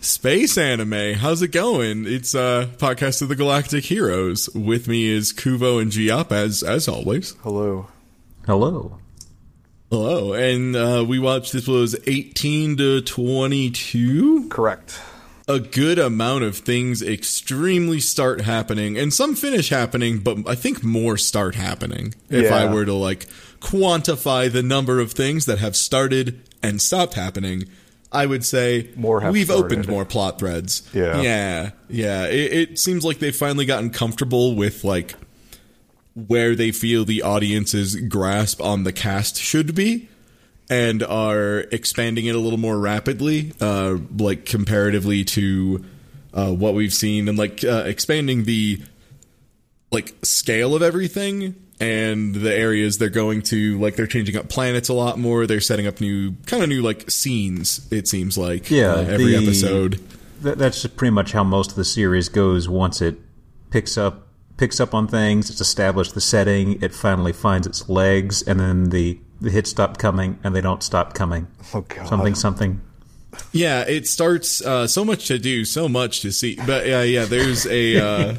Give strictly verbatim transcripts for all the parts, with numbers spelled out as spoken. Space anime. How's it going? It's uh podcast of the Galactic Heroes. With me is Kubo and Giop as as always. Hello. Hello. Hello. And uh we watched this was eighteen to twenty-two. Correct. A good amount of things extremely start happening, and some finish happening, but I think more start happening. If yeah. I were to like quantify the number of things that have started and stopped happening, I would say more have we've started. Opened more plot threads. Yeah, yeah, yeah. It, it seems like they've finally gotten comfortable with like where they feel the audience's grasp on the cast should be. And are expanding it a little more rapidly, uh, like comparatively to uh, what we've seen, and like uh, expanding the like scale of everything and the areas they're going to. Like they're changing up planets a lot more. They're setting up new kind of new like scenes. It seems like yeah, uh, every the, episode. Th- that's pretty much how most of the series goes. Once it picks up picks up on things, it's established the setting. It finally finds its legs, and then the. The hits stop coming, and they don't stop coming. Oh, God. Something, something. Yeah, it starts uh, so much to do, so much to see. But, yeah, uh, yeah, there's a uh,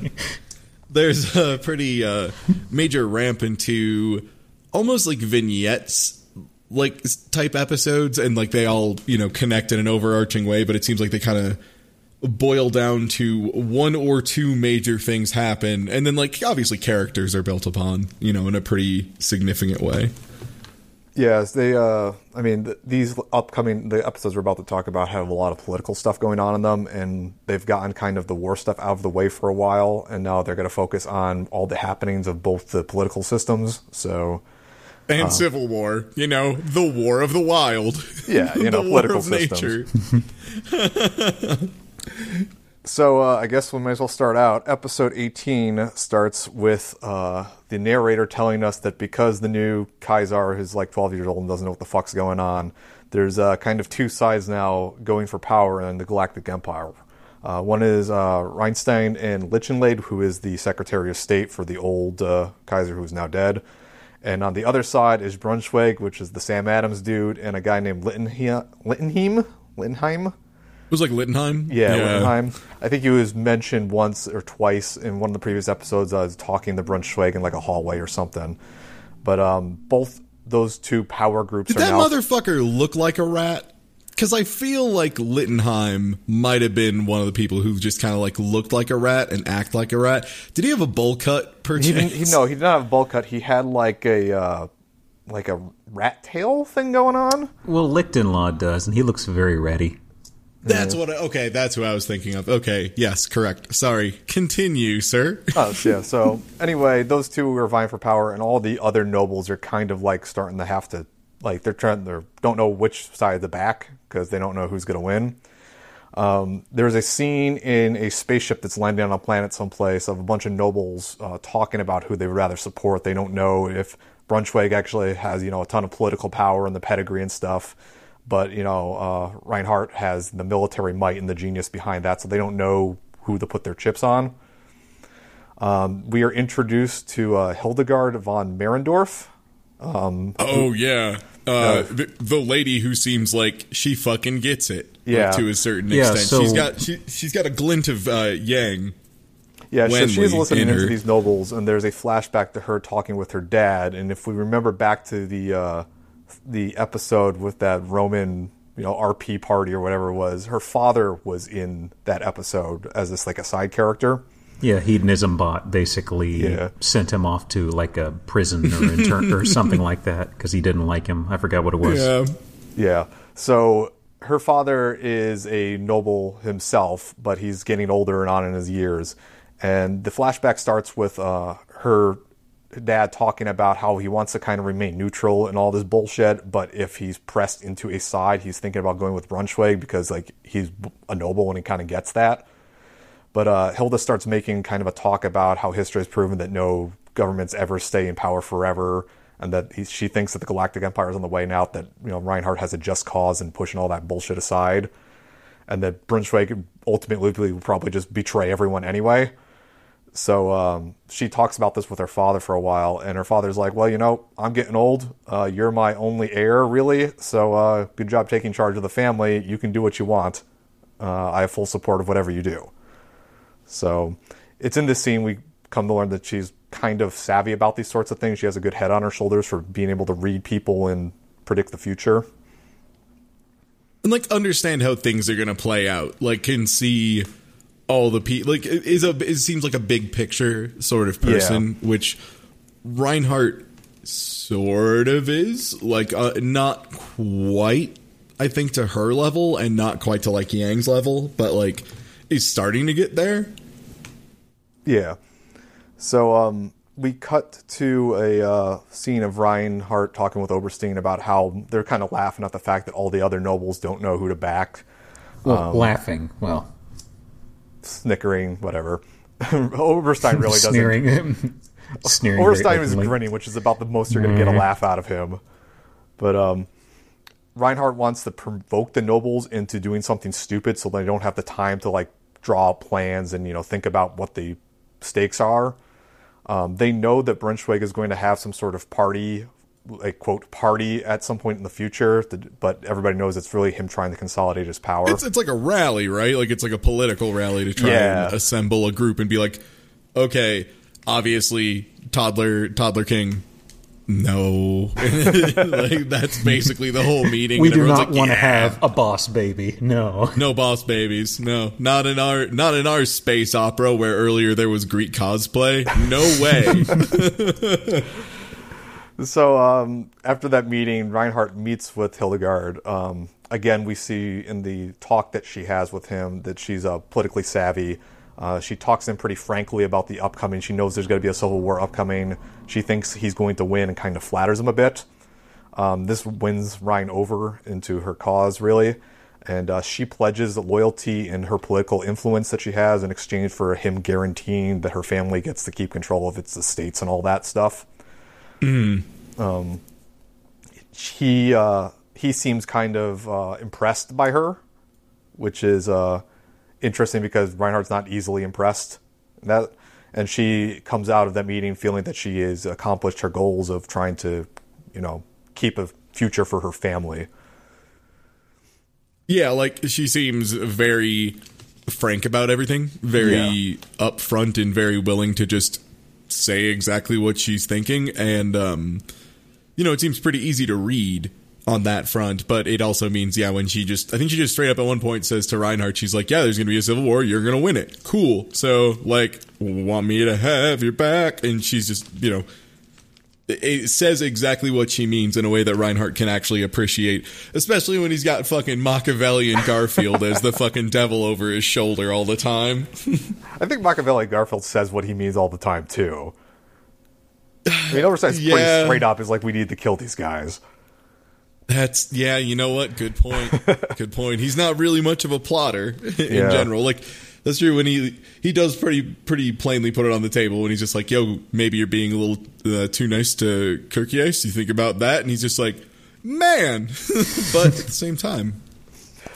there's a pretty uh, major ramp into almost like vignettes, like type episodes, and like they all, you know, connect in an overarching way. But it seems like they kind of boil down to one or two major things happen, and then like obviously characters are built upon, you know, in a pretty significant way. Yes, they. Uh, I mean, th- these upcoming the episodes we're about to talk about have a lot of political stuff going on in them, and they've gotten kind of the war stuff out of the way for a while, and now they're going to focus on all the happenings of both the political systems. So, and uh, civil war, you know, the war of the wild. Yeah, you know, the political war of systems. Nature. So uh, I guess we might as well start out. Episode eighteen starts with uh, the narrator telling us that because the new Kaisar is like twelve years old and doesn't know what the fuck's going on, there's uh, kind of two sides now going for power in the Galactic Empire. Uh, one is uh, Reinstein and Lichtenlade, who is the Secretary of State for the old uh, Kaiser who is now dead. And on the other side is Braunschweig, which is the Sam Adams dude, and a guy named Littenhe- Littenheim? Littenheim? It was like Littenheim? Yeah, yeah, Littenheim. I think he was mentioned once or twice in one of the previous episodes. I was talking to Braunschweig in like a hallway or something. But um, both those two power groups Did are that now... motherfucker look like a rat? Because I feel like Littenheim might have been one of the people who just kind of like looked like a rat and act like a rat. Did he have a bowl cut, per he chance? He, no, he did not have a bowl cut. He had like a... Uh, like a rat tail thing going on? Well, Lichtenlade does, and he looks very ratty. That's what I, okay, that's who I was thinking of. Okay, yes, correct. Sorry. Continue, sir. Oh, yeah, so anyway, those two are vying for power, and all the other nobles are kind of like starting to have to, like, they're trying, they don't know which side of the back, because they don't know who's going to win. Um, there's a scene in a spaceship that's landing on a planet someplace of a bunch of nobles uh, talking about who they would rather support. They don't know if Braunschweig actually has, you know, a ton of political power and the pedigree and stuff. But, you know, uh, Reinhardt has the military might and the genius behind that, so they don't know who to put their chips on. Um, we are introduced to uh, Hildegard von Mariendorf. Um, oh, who, yeah. Uh, uh, the, the lady who seems like she fucking gets it yeah. to a certain extent. Yeah, so, she's got she, she's got a glint of uh, yang. Yeah, so she's listening to these nobles, and there's a flashback to her talking with her dad. And if we remember back to the... Uh, the episode with that Roman, you know, R P party or whatever it was, her father was in that episode as this like a side character. Yeah, hedonism bot basically yeah. sent him off to like a prison or intern or something like that because he didn't like him. I forgot what it was. Yeah. yeah. So her father is a noble himself, but he's getting older and on in his years. And the flashback starts with uh, her dad talking about how he wants to kind of remain neutral and all this bullshit, but if he's pressed into a side, he's thinking about going with Braunschweig because like he's a noble and he kind of gets that. But uh, Hilda starts making kind of a talk about how history has proven that no governments ever stay in power forever, and that he, she thinks that the Galactic Empire is on the way out, that you know Reinhardt has a just cause and pushing all that bullshit aside, and that Braunschweig ultimately will probably just betray everyone anyway. So um, she talks about this with her father for a while, and her father's like, well, you know, I'm getting old. Uh, you're my only heir, really. So uh, good job taking charge of the family. You can do what you want. Uh, I have full support of whatever you do. So it's in this scene we come to learn that she's kind of savvy about these sorts of things. She has a good head on her shoulders for being able to read people and predict the future. And, like, understand how things are going to play out. Like, can see all the people. Like, it, is a, it seems like a big picture sort of person, yeah. Which Reinhardt sort of is. Like, uh, not quite, I think, to her level, and not quite to, like, Yang's level. But, like, is starting to get there. Yeah. So, um, we cut to a uh, scene of Reinhardt talking with Oberstein about how they're kind of laughing at the fact that all the other nobles don't know who to back. Well, um, laughing, well. Snickering, whatever. Oberstein really doesn't. Sneering him. Sneering Oberstein was grinning, which is about the most you're going to mm. get a laugh out of him. But um, Reinhardt wants to provoke the nobles into doing something stupid so they don't have the time to, like, draw plans and, you know, think about what the stakes are. Um, they know that Braunschweig is going to have some sort of party, like, quote, party at some point in the future, to, but everybody knows it's really him trying to consolidate his power. It's, it's like a rally, right? Like, it's like a political rally to try yeah. and assemble a group and be like, okay, obviously, toddler, toddler king, no. Like, that's basically the whole meeting. We do not, like, want to yeah. have a boss baby. No, no boss babies. No, not in our not in our space opera where earlier there was Greek cosplay. No way. So um, after that meeting, Reinhardt meets with Hildegard. Um, again, we see in the talk that she has with him that she's uh, politically savvy. Uh, she talks to him pretty frankly about the upcoming. She knows there's going to be a civil war upcoming. She thinks he's going to win and kind of flatters him a bit. Um, this wins Ryan over into her cause, really. And uh, she pledges loyalty and her political influence that she has in exchange for him guaranteeing that her family gets to keep control of its estates and all that stuff. Mm. Um, he, uh, he seems kind of uh, impressed by her, which is... Uh, interesting because Reinhardt's not easily impressed. That, and she comes out of that meeting feeling that she has accomplished her goals of trying to, you know, keep a future for her family. Yeah, like, she seems very frank about everything, very yeah. upfront and very willing to just say exactly what she's thinking. And, um, you know, it seems pretty easy to read on that front, but it also means, yeah, when she just, I think she just straight up at one point says to Reinhardt, she's like, yeah, there's going to be a civil war, you're going to win it. Cool. So, like, want me to have your back? And she's just, you know, it says exactly what she means in a way that Reinhardt can actually appreciate, especially when he's got fucking Machiavelli and Garfield as the fucking devil over his shoulder all the time. I think Machiavelli and Garfield says what he means all the time, too. I mean, Overside's yeah. pretty straight up. Is like, we need to kill these guys. That's, yeah, you know what? Good point. Good point. He's not really much of a plotter in yeah. general. Like, that's true when he, he does pretty pretty plainly put it on the table when he's just like, yo, maybe you're being a little uh, too nice to Kircheis. You think about that? And he's just like, man. But at the same time,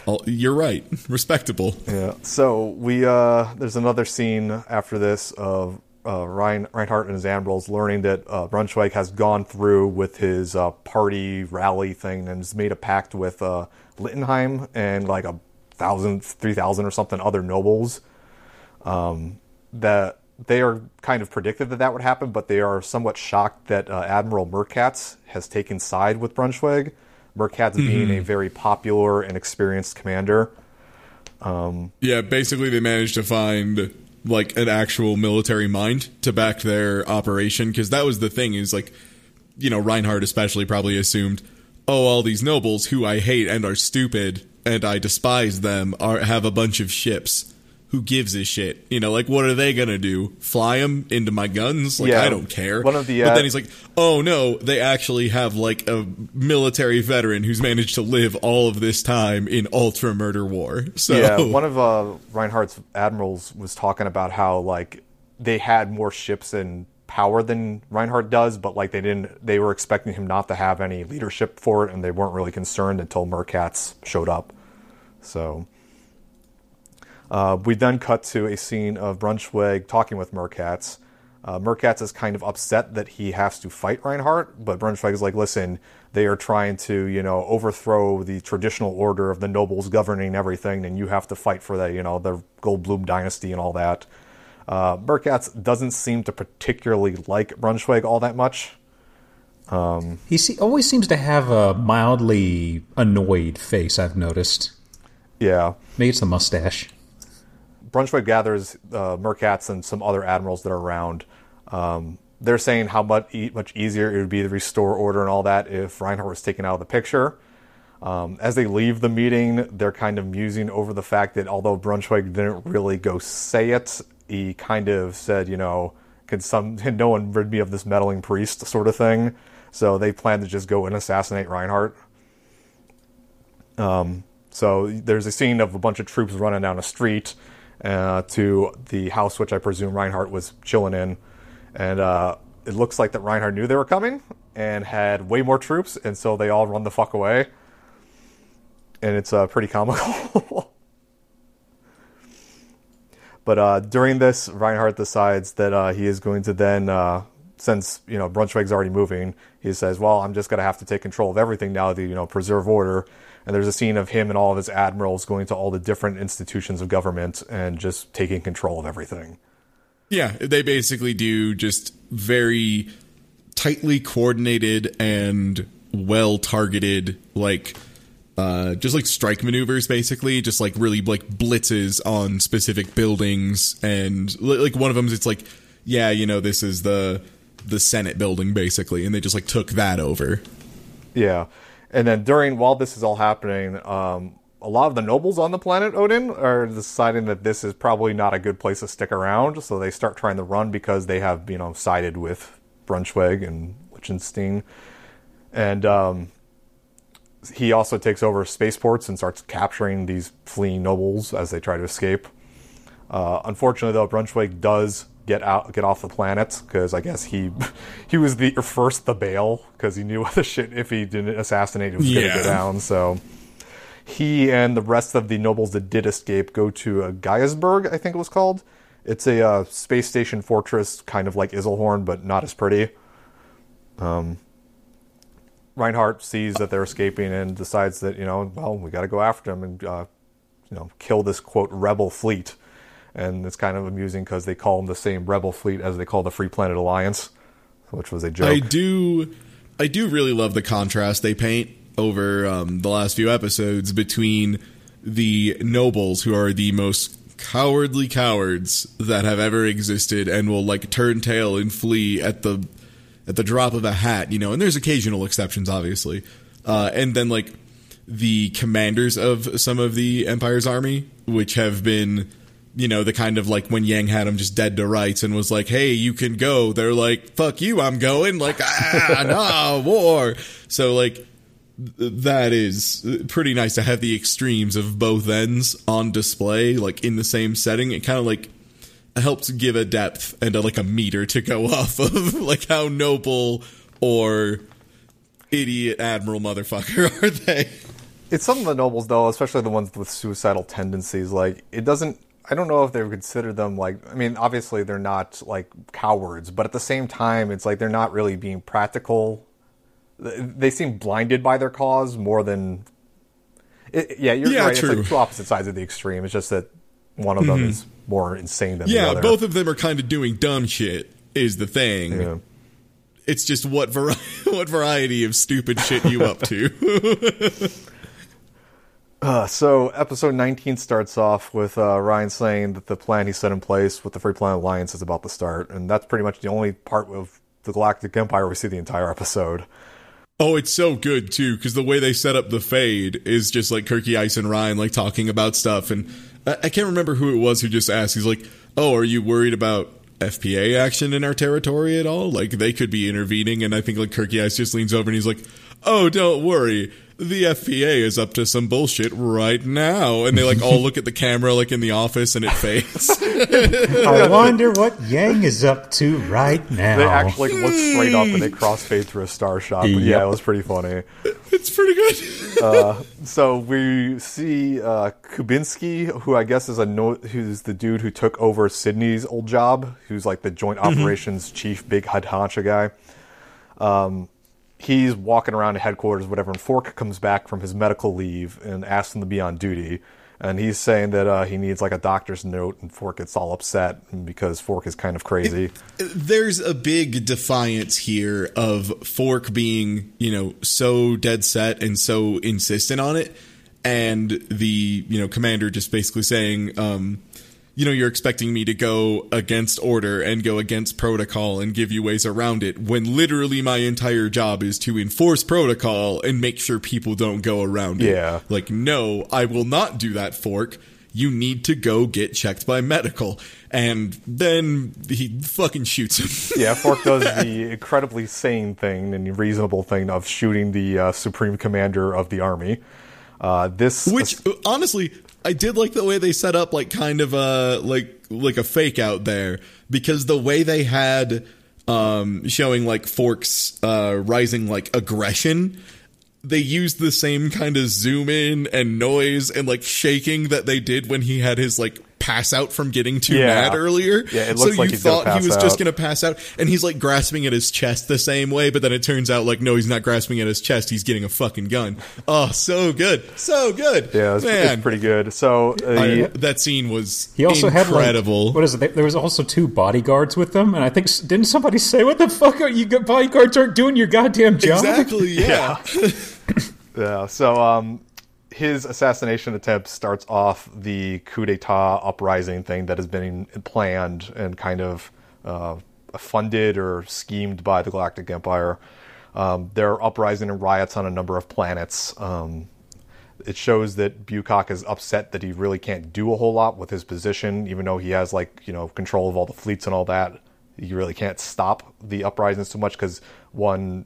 I'll, you're right. Respectable. Yeah. So we, uh, there's another scene after this of uh, Rein, Reinhardt and his admirals learning that uh, Braunschweig has gone through with his uh, party rally thing and has made a pact with uh, Littenheim and like a thousand, three thousand or something other nobles. Um, that they are kind of predicted that that would happen, but they are somewhat shocked that uh, Admiral Merkatz has taken side with Braunschweig. Merkatz mm-hmm. being a very popular and experienced commander. Um, yeah, basically they managed to find... like an actual military mind to back their operation. Cause that was the thing is like, you know, Reinhardt especially probably assumed, oh, all these nobles who I hate and are stupid and I despise them are have a bunch of ships. Who gives a shit? You know, like, what are they going to do? Fly them into my guns? Like, yeah. I don't care. One of the, uh, but then he's like, oh, no, they actually have, like, a military veteran who's managed to live all of this time in ultra-murder war. So yeah, one of uh, Reinhardt's admirals was talking about how, like, they had more ships and power than Reinhardt does, but, like, they didn't. They were expecting him not to have any leadership for it, and they weren't really concerned until Merkatz showed up. So... Uh, we then cut to a scene of Braunschweig talking with Merkatz. Uh, Merkatz is kind of upset that he has to fight Reinhardt, but Braunschweig is like, listen, they are trying to, you know, overthrow the traditional order of the nobles governing everything, and you have to fight for the, you know, the Goldblum dynasty and all that. Uh, Merkatz doesn't seem to particularly like Braunschweig all that much. Um, he see, always seems to have a mildly annoyed face, I've noticed. Yeah. Maybe it's the mustache. Braunschweig gathers uh, Merkatz and some other admirals that are around. Um, they're saying how much, e- much easier it would be to restore order and all that if Reinhardt was taken out of the picture. Um, as they leave the meeting, they're kind of musing over the fact that although Braunschweig didn't really go say it, he kind of said, you know, could some no one rid me of this meddling priest sort of thing. So they plan to just go and assassinate Reinhardt. Um, so there's a scene of a bunch of troops running down a street uh, to the house, which I presume Reinhardt was chilling in. And uh, it looks like that Reinhardt knew they were coming and had way more troops, and so they all run the fuck away. And it's uh, pretty comical. But uh, during this, Reinhardt decides that uh, he is going to then, uh, since, you know, Braunschweig's already moving, he says, well, I'm just going to have to take control of everything now to, you know, preserve order. And there's a scene of him and all of his admirals going to all the different institutions of government and just taking control of everything. Yeah, they basically do just very tightly coordinated and well-targeted, like... Uh, just like strike maneuvers, basically, just like really like blitzes on specific buildings, and like one of them, it's like, yeah, you know, this is the the Senate building, basically, and they just like took that over. Yeah, and then during while this is all happening, um, a lot of the nobles on the planet Odin are deciding that this is probably not a good place to stick around, so they start trying to run because they have, you know, sided with Braunschweig and Lichtenstein, and um. He also takes over spaceports and starts capturing these fleeing nobles as they try to escape. Uh, unfortunately, though, Braunschweig does get out, get off the planet, because I guess he he was the first the bail, because he knew what the shit, if he didn't assassinate, it was yeah. going to go down. So he and the rest of the nobles that did escape go to uh, Geisberg, I think it was called. It's a uh, space station fortress, kind of like Iserlohn, but not as pretty. Um. Reinhardt sees that they're escaping and decides that, you know, well, we got to go after them and, uh, you know, kill this, quote, rebel fleet. And it's kind of amusing because they call them the same rebel fleet as they call the Free Planet Alliance, which was a joke. I do, I do really love the contrast they paint over um, the last few episodes between the nobles, who are the most cowardly cowards that have ever existed and will, like, turn tail and flee at the... at the drop of a hat, you know, and there's occasional exceptions, obviously. Uh, and then, like, the commanders of some of the Empire's army, which have been, you know, the kind of, like, when Yang had them just dead to rights and was like, hey, you can go. They're like, fuck you, I'm going. Like, ah, no, war. So, like, th- that is pretty nice to have the extremes of both ends on display, like, in the same setting. It kind of, like, helps give a depth and a, like a meter to go off of, like how noble or idiot admiral motherfucker are they. It's some of the nobles, though, especially the ones with suicidal tendencies, like, it doesn't, I don't know if they would consider them, like, I mean, obviously they're not like cowards, but at the same time it's like they're not really being practical. They seem blinded by their cause more than it, yeah you're yeah, right true. It's like two opposite sides of the extreme. It's just that one of them mm-hmm. is more insane than yeah, the other. Yeah, both of them are kind of doing dumb shit, is the thing. Yeah. It's just what, vari- what variety of stupid shit you up to. uh, so, episode nineteen starts off with uh, Ryan saying that the plan he set in place with the Free Planet Alliance is about to start, and that's pretty much the only part of the Galactic Empire we see the entire episode. Oh, it's so good, too, because the way they set up the Fade is just like Kircheis and Ryan, like, talking about stuff, and I can't remember who it was who just asked. He's like, oh, are you worried about F P A action in our territory at all? Like, they could be intervening. And I think, like, Kircheis just leans over and he's like, oh, don't worry. the F B A is up to some bullshit right now. And they, like, all look at the camera, like, in the office, and it fades. I wonder what Yang is up to right now. They actually like, look straight up, and it crossfades through a star shot. But, yep. Yeah, it was pretty funny. It's pretty good. uh, so we see uh, Kubinski, who I guess is a no- who's the dude who took over Sydney's old job, who's, like, the joint operations chief, big head honcho guy. Um... He's walking around to headquarters, whatever, and Fork comes back from his medical leave and asks him to be on duty. And he's saying that uh, he needs, like, a doctor's note, and Fork gets all upset because Fork is kind of crazy. It, there's a big defiance here of Fork being, you know, so dead set and so insistent on it, and the, you know, commander just basically saying, um, you know, you're expecting me to go against order and go against protocol and give you ways around it when literally my entire job is to enforce protocol and make sure people don't go around it. Yeah. Like, no, I will not do that, Fork. You need to go get checked by medical. And then he fucking shoots him. Yeah, Fork does the incredibly sane thing and reasonable thing of shooting the uh, Supreme Commander of the Army. Uh, this, Which, honestly... I did like the way they set up, like, kind of a, like, like a fake out there, because the way they had um, showing, like, Fork's uh, rising, like, aggression, they used the same kind of zoom in and noise and, like, shaking that they did when he had his, like, pass out from getting too yeah. mad earlier. Yeah, it looks so like you thought he was out. just going to pass out, and he's, like, grasping at his chest the same way, but then it turns out, like, no, he's not grasping at his chest, he's getting a fucking gun. Oh, so good. So good. Yeah, it's, Man. it's pretty good. So uh, I, that scene was he also incredible. Had, like, what is it? There was also two bodyguards with them, and I think, didn't somebody say, what the fuck, are you bodyguards aren't doing your goddamn job? Exactly, yeah. Yeah, yeah so, um, his assassination attempt starts off the coup d'etat uprising thing that has been planned and kind of uh, funded or schemed by the Galactic Empire. Um, there are uprising and riots on a number of planets. Um, it shows that Bucock is upset that he really can't do a whole lot with his position, even though he has, like, you know, control of all the fleets and all that. He really can't stop the uprisings so much because, one...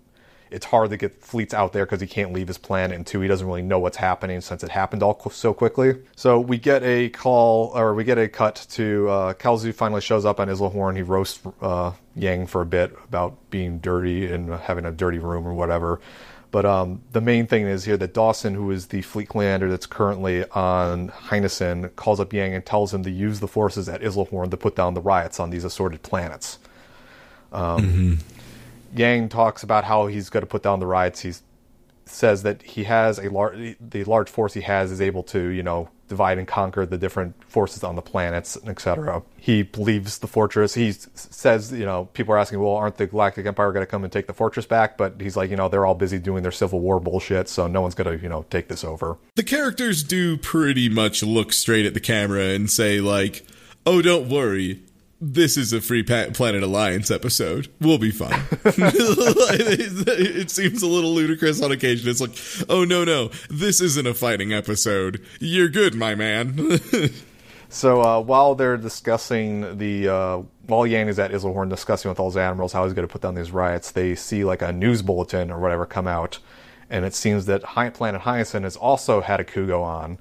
it's hard to get fleets out there because he can't leave his planet, and two, he doesn't really know what's happening since it happened all qu- so quickly. So we get a call, or we get a cut to uh, Kalzu finally shows up on Iserlohn. He roasts uh, Yang for a bit about being dirty and having a dirty room or whatever. But um, the main thing is here that Dawson, who is the fleet commander that's currently on Heinessen, calls up Yang and tells him to use the forces at Iserlohn to put down the riots on these assorted planets. Um, mm-hmm. Yang talks about how he's going to put down the riots. He says that he has a large, the large force he has is able to, you know, divide and conquer the different forces on the planets, et cetera. He leaves the fortress. He says, you know, people are asking, well, aren't the Galactic Empire going to come and take the fortress back? But he's like, you know, they're all busy doing their Civil War bullshit, so no one's going to, you know, take this over. The characters do pretty much look straight at the camera and say, like, oh, don't worry. This is a Free Planet Alliance episode. We'll be fine. It seems a little ludicrous on occasion. It's like, oh, no, no, this isn't a fighting episode. You're good, my man. So uh, while they're discussing the... Uh, while Yang is at Iserlohn discussing with all his admirals how he's going to put down these riots, they see, like, a news bulletin or whatever come out, and it seems that Planet Hyacinth has also had a coup go on.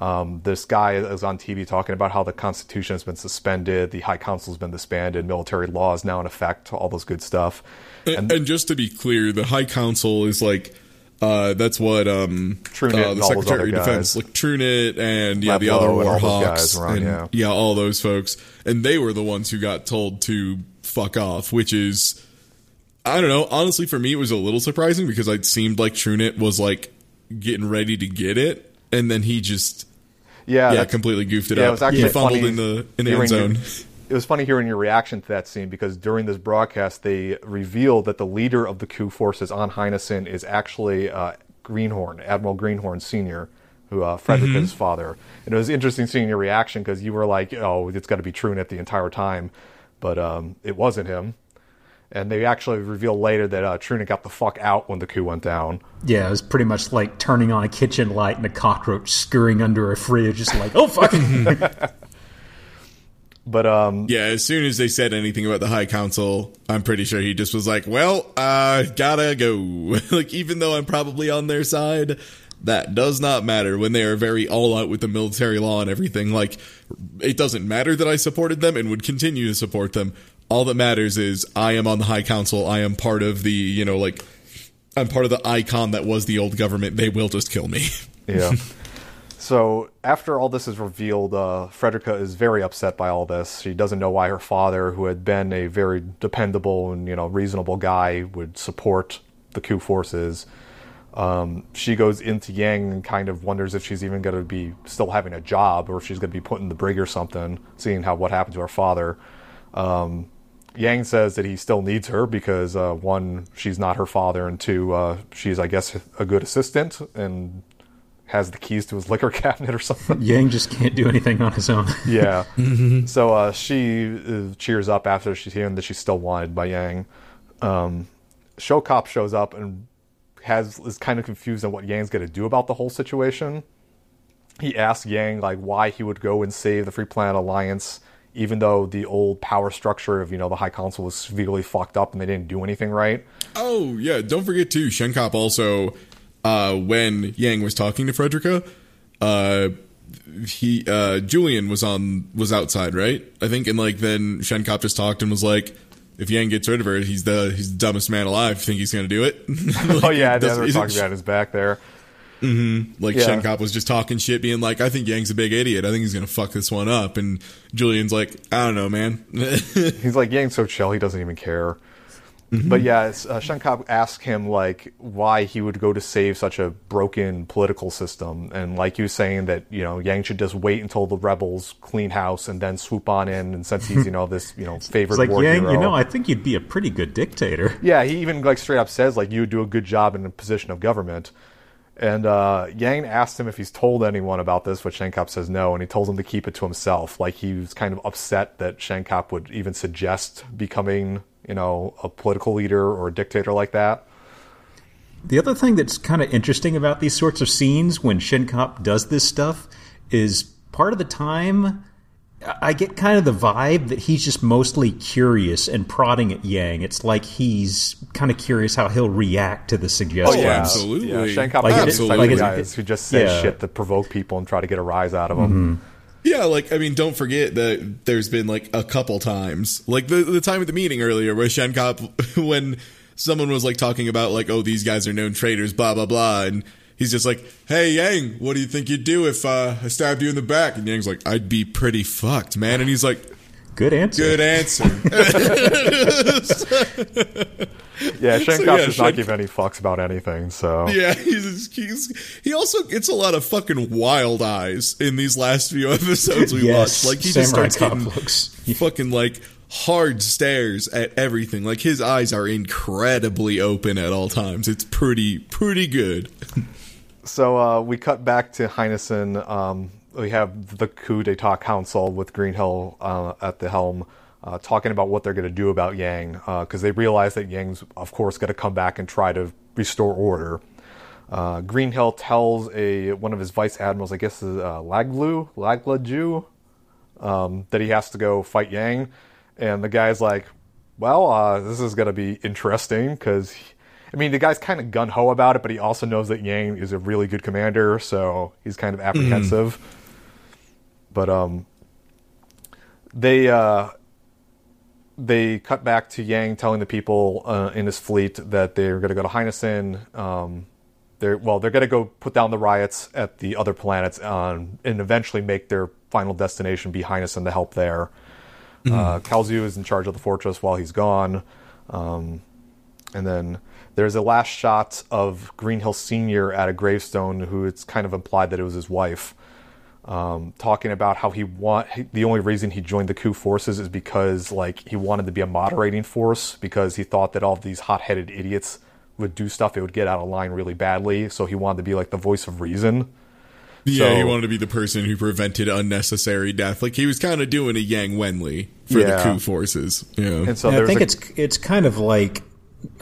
Um, this guy is on T V talking about how the Constitution has been suspended, the High Council has been disbanded, military law is now in effect, all those good stuff. And, and, and just to be clear, the High Council is like, uh, that's what um, Trünicht uh, the Secretary of Defense, like Trünicht and yeah, the other Warhawks, around, and, yeah. yeah, all those folks. And they were the ones who got told to fuck off, which is, I don't know, honestly for me it was a little surprising because it seemed like Trünicht was like getting ready to get it. And then he just, yeah, yeah completely goofed it yeah, up. It was actually he fumbled funny in the in the end zone. Your, it was funny hearing your reaction to that scene because during this broadcast, they revealed that the leader of the coup forces on Heinessen is actually uh, Greenhorn, Admiral Greenhorn Senior, who uh, Frederica's mm-hmm. father. And it was interesting seeing your reaction because you were like, "Oh, it's got to be Trünicht the entire time," but um, it wasn't him. And they actually reveal later that uh, Trünicht got the fuck out when the coup went down. Yeah, it was pretty much like turning on a kitchen light and a cockroach scurrying under a fridge, just like, oh, fuck. But um, yeah, as soon as they said anything about the High Council, I'm pretty sure he just was like, well, uh, gotta go. Like, even though I'm probably on their side, that does not matter when they are very all out with the military law and everything. Like, it doesn't matter that I supported them and would continue to support them. All that matters is I am on the High Council. I am part of the, you know, like, I'm part of the icon that was the old government. They will just kill me. Yeah. So after all this is revealed, uh, Frederica is very upset by all this. She doesn't know why her father, who had been a very dependable and, you know, reasonable guy, would support the coup forces. Um, she goes into Yang and kind of wonders if she's even going to be still having a job or if she's going to be put in the brig or something, seeing how what happened to her father. Um, Yang says that he still needs her because, uh, one, she's not her father, and two, uh, she's, I guess, a good assistant and has the keys to his liquor cabinet or something. Yang just can't do anything on his own. Yeah. Mm-hmm. So uh, she cheers up after she's hearing that she's still wanted by Yang. Um, Schenkopp shows up and has is kind of confused on what Yang's going to do about the whole situation. He asks Yang, like, why he would go and save the Free Planet Alliance, even though the old power structure of, you know, the High Council was severely fucked up and they didn't do anything right. Oh, yeah. Don't forget, too, Schenkopp also... Uh, when Yang was talking to Frederica, uh, he uh, Julian was on was outside, right? I think, and like then Schenkopp just talked and was like, "If Yang gets rid of her, he's the he's the dumbest man alive. You think he's gonna do it?" Like, oh yeah, I never talked about his back there. Mm-hmm. Like yeah. Schenkopp was just talking shit, being like, "I think Yang's a big idiot. I think he's gonna fuck this one up." And Julian's like, "I don't know, man." He's like, "Yang's so chill, he doesn't even care." Mm-hmm. But yeah, uh, Schenkopp asked him, like, why he would go to save such a broken political system. And like he was saying that, you know, Yang should just wait until the rebels clean house and then swoop on in. And since he's, you know, this, you know, favorite it's like, war Yang, hero, you know, I think you'd be a pretty good dictator. Yeah, he even, like, straight up says, like, you would do a good job in a position of government. And uh, Yang asked him if he's told anyone about this, which Schenkopp says no, and he told him to keep it to himself. Like, he was kind of upset that Schenkopp would even suggest becoming, you know, a political leader or a dictator like that. The other thing that's kind of interesting about these sorts of scenes when Schenkopp does this stuff is part of the time I get kind of the vibe that he's just mostly curious and prodding at Yang. It's like he's kind of curious how he'll react to the suggestions. Oh, yeah, absolutely. Yeah, Schenkopp like, is absolutely. Like, guys who just say yeah. shit to provoke people and try to get a rise out of them. Mm-hmm. Yeah, like, I mean, don't forget that there's been, like, a couple times. Like, the the time at the meeting earlier where Schenkopp, when someone was, like, talking about, like, oh, these guys are known traitors, blah, blah, blah, and he's just like, hey, Yang, what do you think you'd do if uh, I stabbed you in the back? And Yang's like, I'd be pretty fucked, man. And he's like... Good answer. Good answer. Yeah, Schenkopp so, yeah, does Shen- not give any fucks about anything, so... Yeah, he's, he's he also gets a lot of fucking wild eyes in these last few episodes we yes, watched. Like, he just starts getting looks. fucking, like, hard stares at everything. Like, his eyes are incredibly open at all times. It's pretty, pretty good. So, uh, we cut back to Heinessen, um... We have the coup d'etat council with Greenhill uh, at the helm uh, talking about what they're going to do about Yang because uh, they realize that Yang's, of course, going to come back and try to restore order. Uh, Greenhill tells a one of his vice admirals, I guess is uh, Laglu, Laglaju, um, that he has to go fight Yang. And the guy's like, well, uh, this is going to be interesting because... I mean, the guy's kind of gung-ho about it, but he also knows that Yang is a really good commander, so he's kind of apprehensive. Mm. But um, they uh, they cut back to Yang telling the people uh, in his fleet that they're going to go to Heinessen. Um, they're, well, they're going to go put down the riots at the other planets um, and eventually make their final destination be Heinessen to help there. Mm. Uh, Kalzu is in charge of the fortress while he's gone. Um, and then... There's a last shot of Greenhill Senior at a gravestone, who it's kind of implied that it was his wife, um, talking about how he want the only reason he joined the coup forces is because like he wanted to be a moderating force because he thought that all of these hot-headed idiots would do stuff that would get out of line really badly, so he wanted to be like the voice of reason. Yeah, so, he wanted to be the person who prevented unnecessary death. Like he was kind of doing a Yang Wenli for yeah. the coup forces. Yeah, and so yeah, I think a, it's it's kind of like.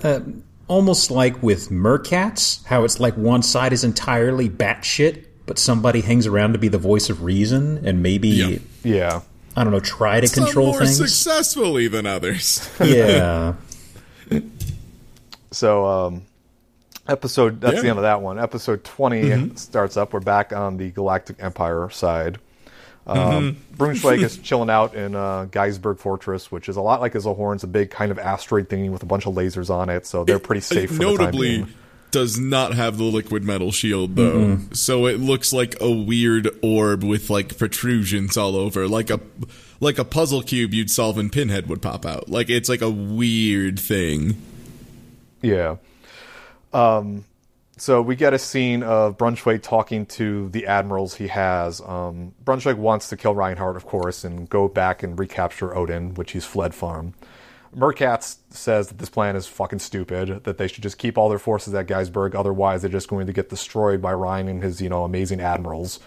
Uh, Almost like with Merkatz, how it's like one side is entirely batshit, but somebody hangs around to be the voice of reason, and maybe... Yeah. yeah. I don't know, try to Some control more things. More successfully than others. Yeah. So, um, episode, that's yeah. the end of that one. Episode twenty mm-hmm. starts up. We're back on the Galactic Empire side. Um, mm-hmm. Braunschweig is chilling out in uh, Geisberg Fortress, which is a lot like Iserlohn. It's a big kind of asteroid thingy with a bunch of lasers on it, so they're it, pretty safe for notably the time being. Does not have the liquid metal shield, though. Mm-hmm. So it looks like a weird orb with, like, protrusions all over. Like a like a puzzle cube you'd solve and Pinhead would pop out. Like, it's like a weird thing. Yeah. Um, so we get a scene of Braunschweig talking to the admirals he has. Um, Braunschweig wants to kill Reinhardt, of course, and go back and recapture Odin, which he's fled from. Merkatz says that this plan is fucking stupid, that they should just keep all their forces at Geisberg, otherwise they're just going to get destroyed by Rhein and his, you know, amazing admirals.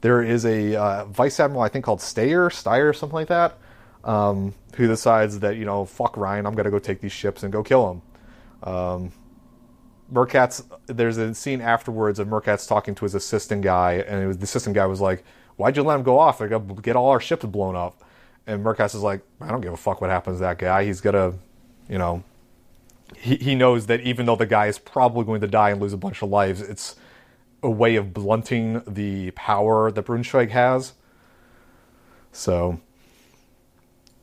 There is a uh, vice admiral, I think, called Steyer, Steyer, something like that, um, who decides that, you know, fuck Rhein, I'm going to go take these ships and go kill him. Um, Merkatz, there's a scene afterwards of Merkatz talking to his assistant guy, and it was, the assistant guy was like, why'd you let him go off? They're going to get all our ships blown up. And Merkatz is like, I don't give a fuck what happens to that guy. He's going to, you know, he, he knows that even though the guy is probably going to die and lose a bunch of lives, it's a way of blunting the power that Braunschweig has. So.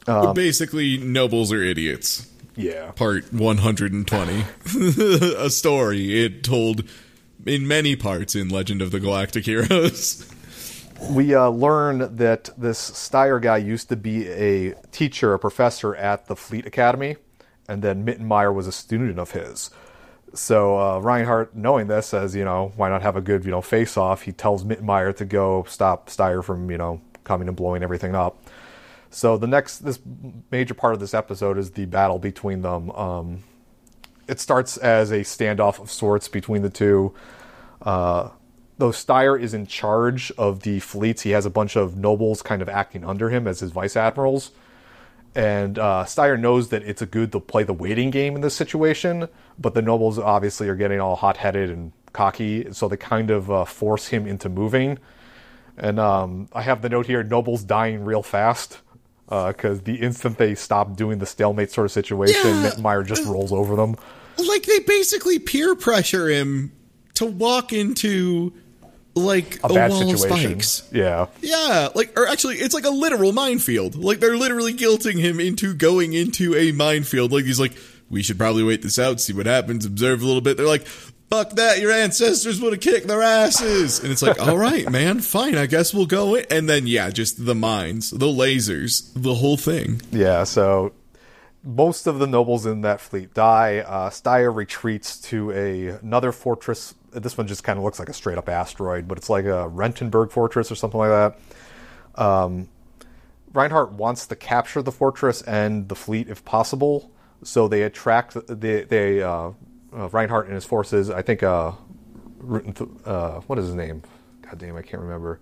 Um, well, basically, nobles are idiots. Yeah. Part one hundred twenty. A story it told in many parts in Legend of the Galactic Heroes. We uh, learned that this Steyer guy used to be a teacher, a professor at the Fleet Academy, and then Mittermeyer was a student of his. So uh, Reinhardt, knowing this, says, you know, why not have a good, you know, face-off? He tells Mittermeyer to go stop Steyer from, you know, coming and blowing everything up. So the next, this major part of this episode is the battle between them. Um, it starts as a standoff of sorts between the two. Uh... Though Steyer is in charge of the fleets, he has a bunch of nobles kind of acting under him as his vice admirals. And uh, Steyer knows that it's a good to play the waiting game in this situation, but the nobles obviously are getting all hot-headed and cocky, so they kind of uh, force him into moving. And um, I have the note here, nobles dying real fast, because uh, the instant they stop doing the stalemate sort of situation, yeah. Mittermeyer just rolls over them. Like, they basically peer pressure him to walk into... like a, a bad wall situation. Of spikes. Yeah. Yeah. Like, or actually, it's like a literal minefield. Like, they're literally guilting him into going into a minefield. Like, he's like, we should probably wait this out, see what happens, observe a little bit. They're like, fuck that, your ancestors would have kicked their asses. And it's like, all right, man, fine, I guess we'll go in. And then, yeah, just the mines, the lasers, the whole thing. Yeah, so most of the nobles in that fleet die. Uh, Steyer retreats to a, another fortress. This one just kind of looks like a straight-up asteroid, but it's like a Rentenberg fortress or something like that. Um, Reinhardt wants to capture the fortress and the fleet if possible, so they attract... They, they uh, uh, Reinhardt and his forces, I think... Uh, uh, what is his name? God damn, I can't remember.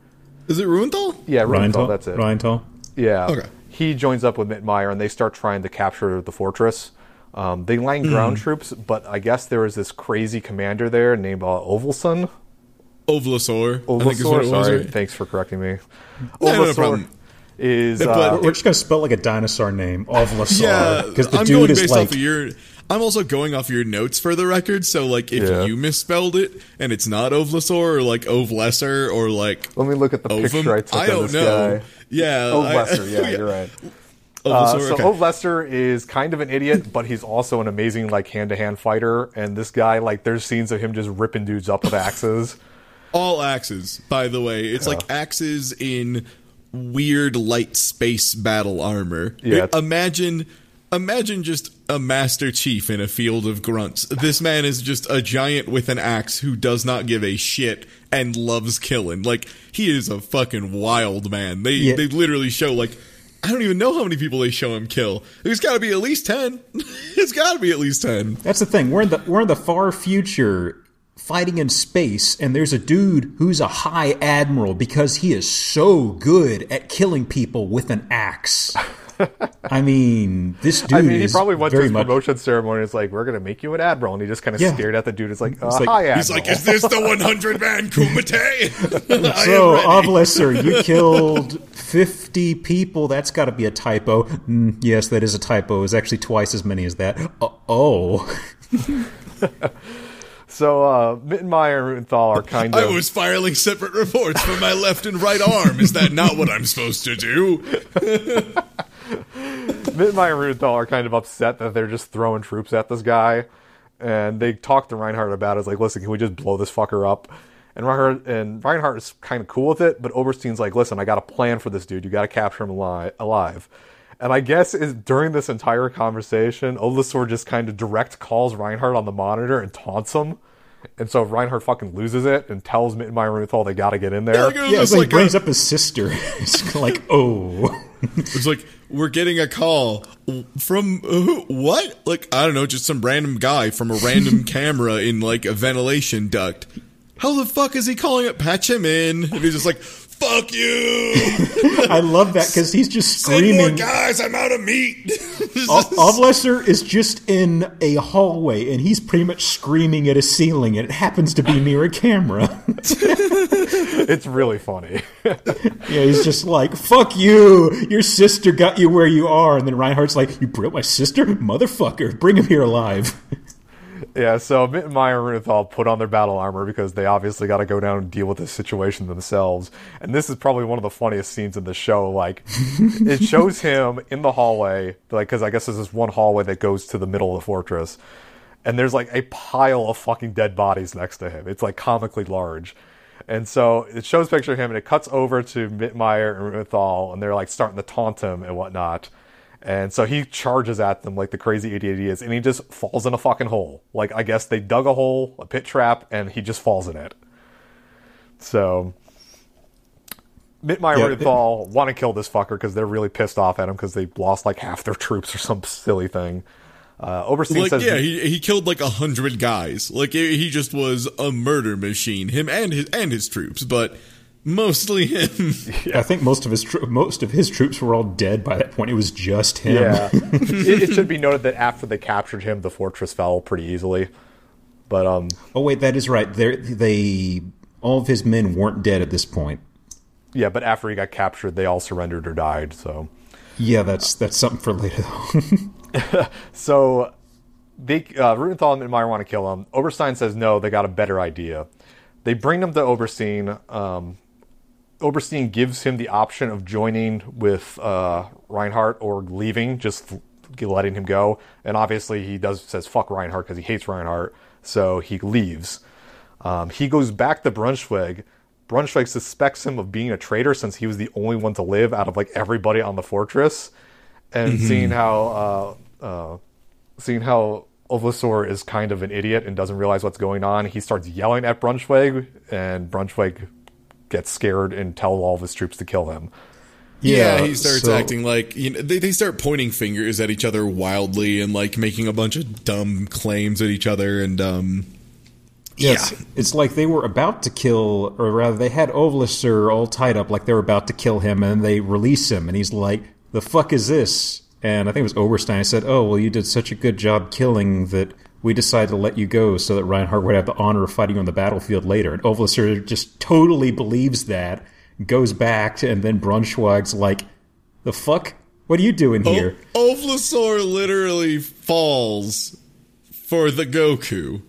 Is it Ruenthal? Yeah, Ruenthal, that's it. Ruenthal. Yeah. Okay. He joins up with Mittermeyer, and they start trying to capture the fortress. Um, they line ground mm. troops, but I guess there was this crazy commander there named uh, Ovlessor. Ovlessor. Ovlessor, sorry. Right? Thanks for correcting me. No, no, no problem. Is, uh, we're just going to spell like a dinosaur name, Ovlessor. Because yeah, the I'm dude going is based like... off of your, I'm also going off your notes for the record, so like if yeah. you misspelled it and it's not Ovlessor or like Ovlessor or like... Let me look at the Ovum. Picture I took I don't of this know. Guy. Yeah. Ovlessor, yeah, yeah, you're right. Uh, so okay. Ovlessor is kind of an idiot, but he's also an amazing like hand-to-hand fighter. And this guy, like, there's scenes of him just ripping dudes up with axes. All axes, by the way. It's yeah. like axes in weird light space battle armor. Yeah. Imagine, imagine just a Master Chief in a field of grunts. This man is just a giant with an axe who does not give a shit and loves killing. Like, he is a fucking wild man. They yeah. they literally show like. I don't even know how many people they show him kill. There's got to be at least ten. It's got to be at least ten. That's the thing. We're in the we're in the far future, fighting in space, and there's a dude who's a high admiral because he is so good at killing people with an axe. I mean, this dude. I mean, he probably went to his much... promotion ceremony. It's like, we're going to make you an admiral, and he just kind of yeah. stared at the dude. It's like, uh, like hi, admiral. He's like, is this the one hundred man kumite? So, Ovlessor, you killed fifty people. That's got to be a typo. Mm, yes, that is a typo. It's actually twice as many as that. Uh, oh. So, uh, Mittermeyer and Ruenthal are kind of... I was filing separate reports for my left and right arm. Is that not what I'm supposed to do? Mittermeyer and Ruenthal are kind of upset that they're just throwing troops at this guy. And they talk to Reinhardt about it. It's like, listen, can we just blow this fucker up? And Reinhardt, and Reinhardt is kind of cool with it, but Oberstein's like, listen, I got a plan for this dude. You got to capture him alive. And I guess is during this entire conversation, Ovlessor just kind of direct calls Reinhardt on the monitor and taunts him. And so Reinhardt fucking loses it and tells Mittermeyer and Ruenthal they gotta get in there. Yeah, yeah it's like, like brings a- up his sister. It's like, oh. It's like, we're getting a call from who? What? Like, I don't know, just some random guy from a random camera in like a ventilation duct. How the fuck is he calling it? Patch him in. And he's just like... Fuck you! I love that because he's just screaming. Send more guys, I'm out of meat. Ovlessor is just in a hallway and he's pretty much screaming at a ceiling, and it happens to be near a camera. It's really funny. Yeah, he's just like, "Fuck you! Your sister got you where you are," and then Reinhardt's like, "You brought my sister, motherfucker! Bring him here alive." Yeah, so Mittermeyer and Ruenthal put on their battle armor because they obviously got to go down and deal with this situation themselves. And this is probably one of the funniest scenes in the show. Like, it shows him in the hallway, like, because I guess there's this one hallway that goes to the middle of the fortress. And there's, like, a pile of fucking dead bodies next to him. It's, like, comically large. And so it shows a picture of him, and it cuts over to Mittermeyer and Ruenthal, and they're, like, starting to taunt him and whatnot. And so he charges at them like the crazy idiot he is, and he just falls in a fucking hole. Like, I guess they dug a hole, a pit trap, and he just falls in it. So, Mittermeyer yeah, and Ruenthal want to kill this fucker because they're really pissed off at him because they lost like half their troops or some silly thing. Uh, Oberstein like, says... Yeah, he, he killed like a hundred guys. Like, he just was a murder machine, him and his and his troops, but... Mostly him. Yeah. I think most of his tro- most of his troops were all dead by that point. It was just him. Yeah. it, it should be noted that after they captured him, the fortress fell pretty easily. But um. Oh wait, that is right. They're, they all of his men weren't dead at this point. Yeah, but after he got captured, they all surrendered or died. So. Yeah, that's that's something for later. So, they uh, Ruenthal and Mittermeyer want to kill him. Oberstein says no. They got a better idea. They bring them to Oberstein. Um, Oberstein gives him the option of joining with uh, Reinhardt or leaving, just letting him go. And obviously he does says fuck Reinhardt because he hates Reinhardt, so he leaves. Um, he goes back to Braunschweig. Braunschweig suspects him of being a traitor since he was the only one to live out of like everybody on the fortress. And mm-hmm. seeing how uh, uh, seeing how Ovlessor is kind of an idiot and doesn't realize what's going on, he starts yelling at Braunschweig, and Braunschweig gets scared and tells all of his troops to kill him. Yeah, yeah he starts so. acting like, you know, they, they start pointing fingers at each other wildly and like making a bunch of dumb claims at each other. And um, yes, yeah. it's, it's like they were about to kill, or rather, they had Ovlessor all tied up, like they were about to kill him, and they release him, and he's like, "The fuck is this?" And I think it was Oberstein said, "Oh, well, you did such a good job killing that we decided to let you go so that Reinhardt would have the honor of fighting on the battlefield later." And Ovlessor just totally believes that, goes back, and then Braunschweig's like, "The fuck? What are you doing here?" O- Ovlessor literally falls for the Goku.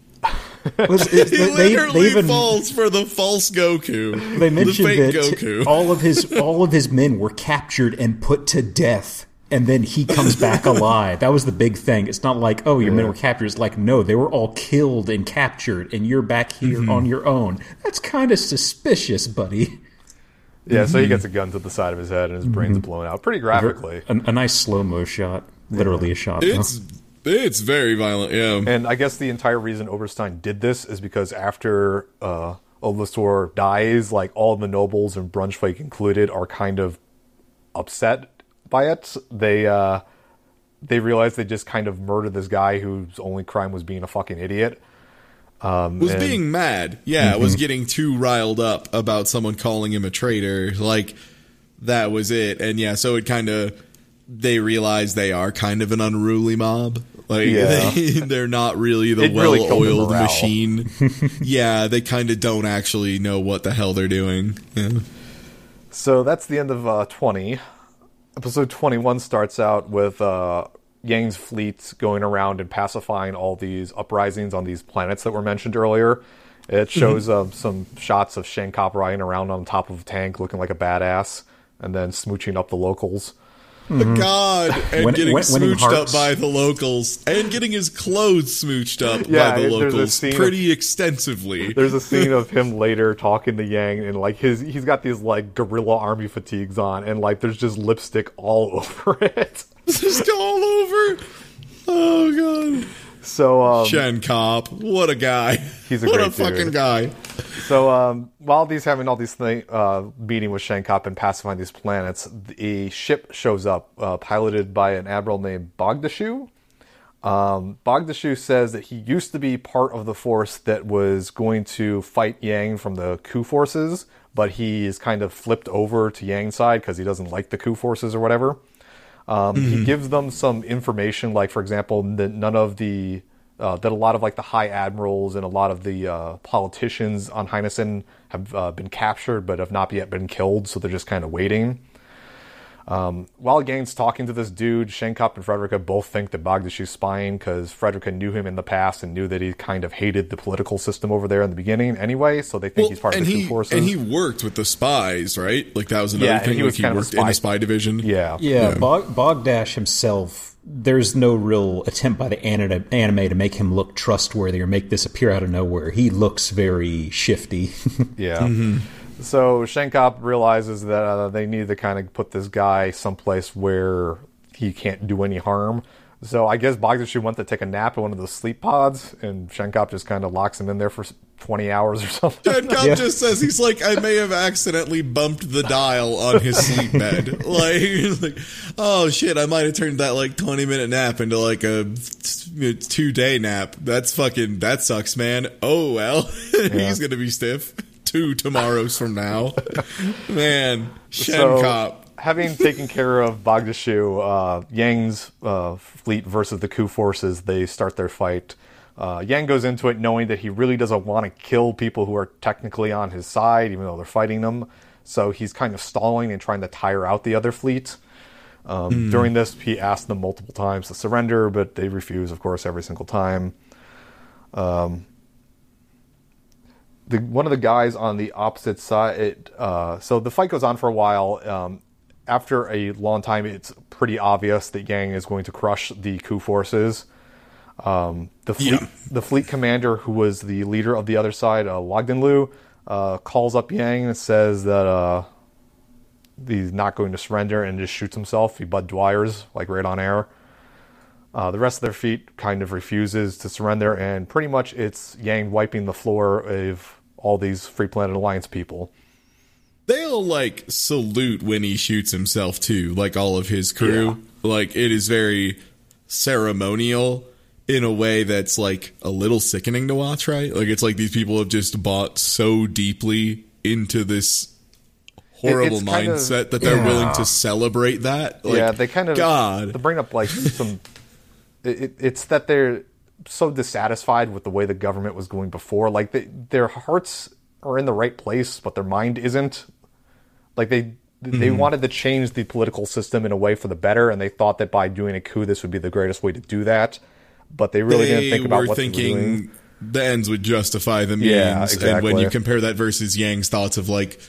Was, it, he they, literally they even, falls for the false Goku. They mentioned the fake that Goku. all of his all of his men were captured and put to death. And then he comes back alive. That was the big thing. It's not like, oh, your yeah. men were captured. It's like, no, they were all killed and captured, and you're back here mm-hmm. on your own. That's kind of suspicious, buddy. Yeah, mm-hmm. so he gets a gun to the side of his head, and his mm-hmm. brain's blown out pretty graphically. A, a nice slow-mo shot. Literally yeah. a shot. It's huh? it's very violent, yeah. And I guess the entire reason Oberstein did this is because after uh, Ovlessor dies, like, all the nobles, and Braunschweig included, are kind of upset by it. They uh, they realized they just kind of murdered this guy whose only crime was being a fucking idiot. Um, was and, being mad. Yeah, mm-hmm. was getting too riled up about someone calling him a traitor. Like, that was it. And yeah, so it kind of they realize they are kind of an unruly mob. Like, yeah. they, they're not really the it well-oiled really machine. Yeah, they kind of don't actually know what the hell they're doing. Yeah. So that's the end of uh, twenty. Episode twenty-one starts out with uh, Yang's fleet going around and pacifying all these uprisings on these planets that were mentioned earlier. It shows uh, some shots of Schenkopp riding around on top of a tank looking like a badass and then smooching up the locals. Mm-hmm. God, and when, getting when, smooched up by the locals, and getting his clothes smooched up yeah, by the locals pretty of, extensively. There's a scene of him later talking to Yang, and like his he's got these like guerrilla army fatigues on, and like there's just lipstick all over it. Just all over. Oh God. So um, Schenkopp, what a guy! He's a what great a dude. fucking guy. So um, while he's having all these things, uh, meeting with Schenkopp and pacifying these planets, a ship shows up, uh, piloted by an admiral named Bagdash. Um, Bagdash says that he used to be part of the force that was going to fight Yang from the coup forces, but he is kind of flipped over to Yang's side because he doesn't like the coup forces or whatever. Um, mm-hmm. He gives them some information, like, for example, that none of the, uh, that a lot of, like, the high admirals and a lot of the uh, politicians on Heinessen have uh, been captured but have not yet been killed, so they're just kind of waiting. Um, while Gang's talking to this dude, Schenkopp and Frederica both think that Bagdash is spying because Frederica knew him in the past and knew that he kind of hated the political system over there in the beginning anyway, so they think well, he's part of the he, two forces. And he worked with the spies, right? Like, that was another yeah, thing. He, was like, he worked in the spy division. Yeah. Yeah, yeah. Bog- Bagdash himself, there's no real attempt by the anime to make him look trustworthy or make this appear out of nowhere. He looks very shifty. Yeah. Mm-hmm. So Schenkopp realizes that uh, they need to kind of put this guy someplace where he can't do any harm. So I guess Bagdash went to take a nap in one of those sleep pods, and Schenkopp just kind of locks him in there for twenty hours or something. Schenkopp yeah. just says, he's like, I may have accidentally bumped the dial on his sleep bed. Like, like, oh shit, I might have turned that like twenty minute nap into like a two day nap. That's fucking, that sucks, man. Oh well, yeah. He's going to be stiff. Two tomorrows from now. Man, Schenkopp. So, having taken care of Bagdash, uh, Yang's uh, fleet versus the coup forces, they start their fight. Uh, Yang goes into it knowing that he really doesn't want to kill people who are technically on his side, even though they're fighting them. So he's kind of stalling and trying to tire out the other fleet. Um, mm. During this, he asked them multiple times to surrender, but they refuse, of course, every single time. Um... The, one of the guys on the opposite side, it, uh, so the fight goes on for a while. Um, after a long time, it's pretty obvious that Yang is going to crush the coup forces. Um, the, fleet, yeah. the fleet commander, who was the leader of the other side, uh, Logdenlu, uh, calls up Yang and says that uh, he's not going to surrender and just shoots himself. He Bud Dwyer's, like, right on air. Uh, the rest of their fleet kind of refuses to surrender, and pretty much it's Yang wiping the floor of all these Free Planet Alliance people. They'll, like, salute when he shoots himself, too, like all of his crew. Yeah. Like, it is very ceremonial in a way that's, like, a little sickening to watch, right? Like, it's like these people have just bought so deeply into this horrible it's mindset kind of, that they're yeah. willing to celebrate that. Like, yeah, they kind of... God. They bring up, like, some... It, it's that they're so dissatisfied with the way the government was going before. Like, they, their hearts are in the right place, but their mind isn't. Like, they mm-hmm. they wanted to change the political system in a way for the better, and they thought that by doing a coup, this would be the greatest way to do that. But they really they didn't think about what they were doing. The ends would justify the means. Yeah, exactly. And when you compare that versus Yang's thoughts of, like,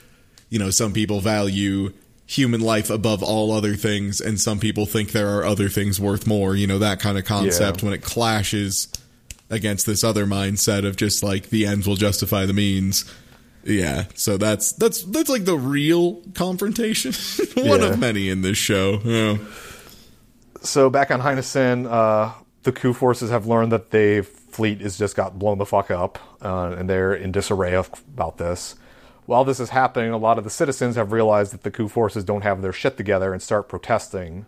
you know, some people value human life above all other things, and some people think there are other things worth more, you know, that kind of concept yeah. when it clashes against this other mindset of just like the ends will justify the means. Yeah, so that's that's that's like the real confrontation. One yeah. of many in this show. Yeah. So back on Heinessen, uh, the coup forces have learned that their fleet has just got blown the fuck up, uh, and they're in disarray of, about this. While this is happening, a lot of the citizens have realized that the coup forces don't have their shit together and start protesting.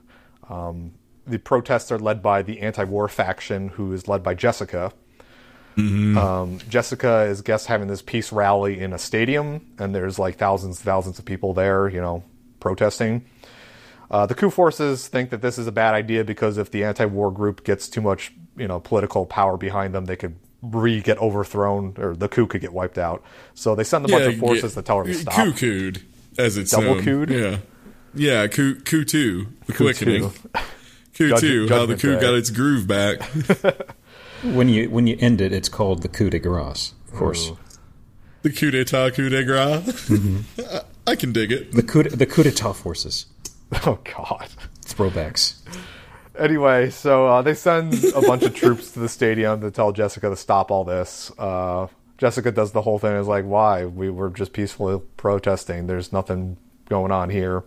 Um, the protests are led by the anti-war faction, who is led by Jessica. Mm-hmm. Um, Jessica is, I guess, having this peace rally in a stadium, and there's like thousands and thousands of people there, you know, protesting. Uh, the coup forces think that this is a bad idea because if the anti-war group gets too much, you know, political power behind them, they could re-get overthrown, or the coup could get wiped out. So they send a yeah, bunch of forces yeah, that tell her to stop. Coup-cooed, as it's Double known. Double-cooed? Yeah. Yeah, coup, coup two, the coup quickening. Two. Coup Judge, two, how the coup day. got its groove back. When you when you end it, it's called the coup de grace, of course. Ooh. The coup d'etat, coup de grace. Mm-hmm. I, I can dig it. The coup, the coup d'etat forces. Oh, God. Throwbacks. Anyway, so uh, they send a bunch of troops to the stadium to tell Jessica to stop all this. Uh, Jessica does the whole thing and is like, why? We were just peacefully protesting. There's nothing going on here.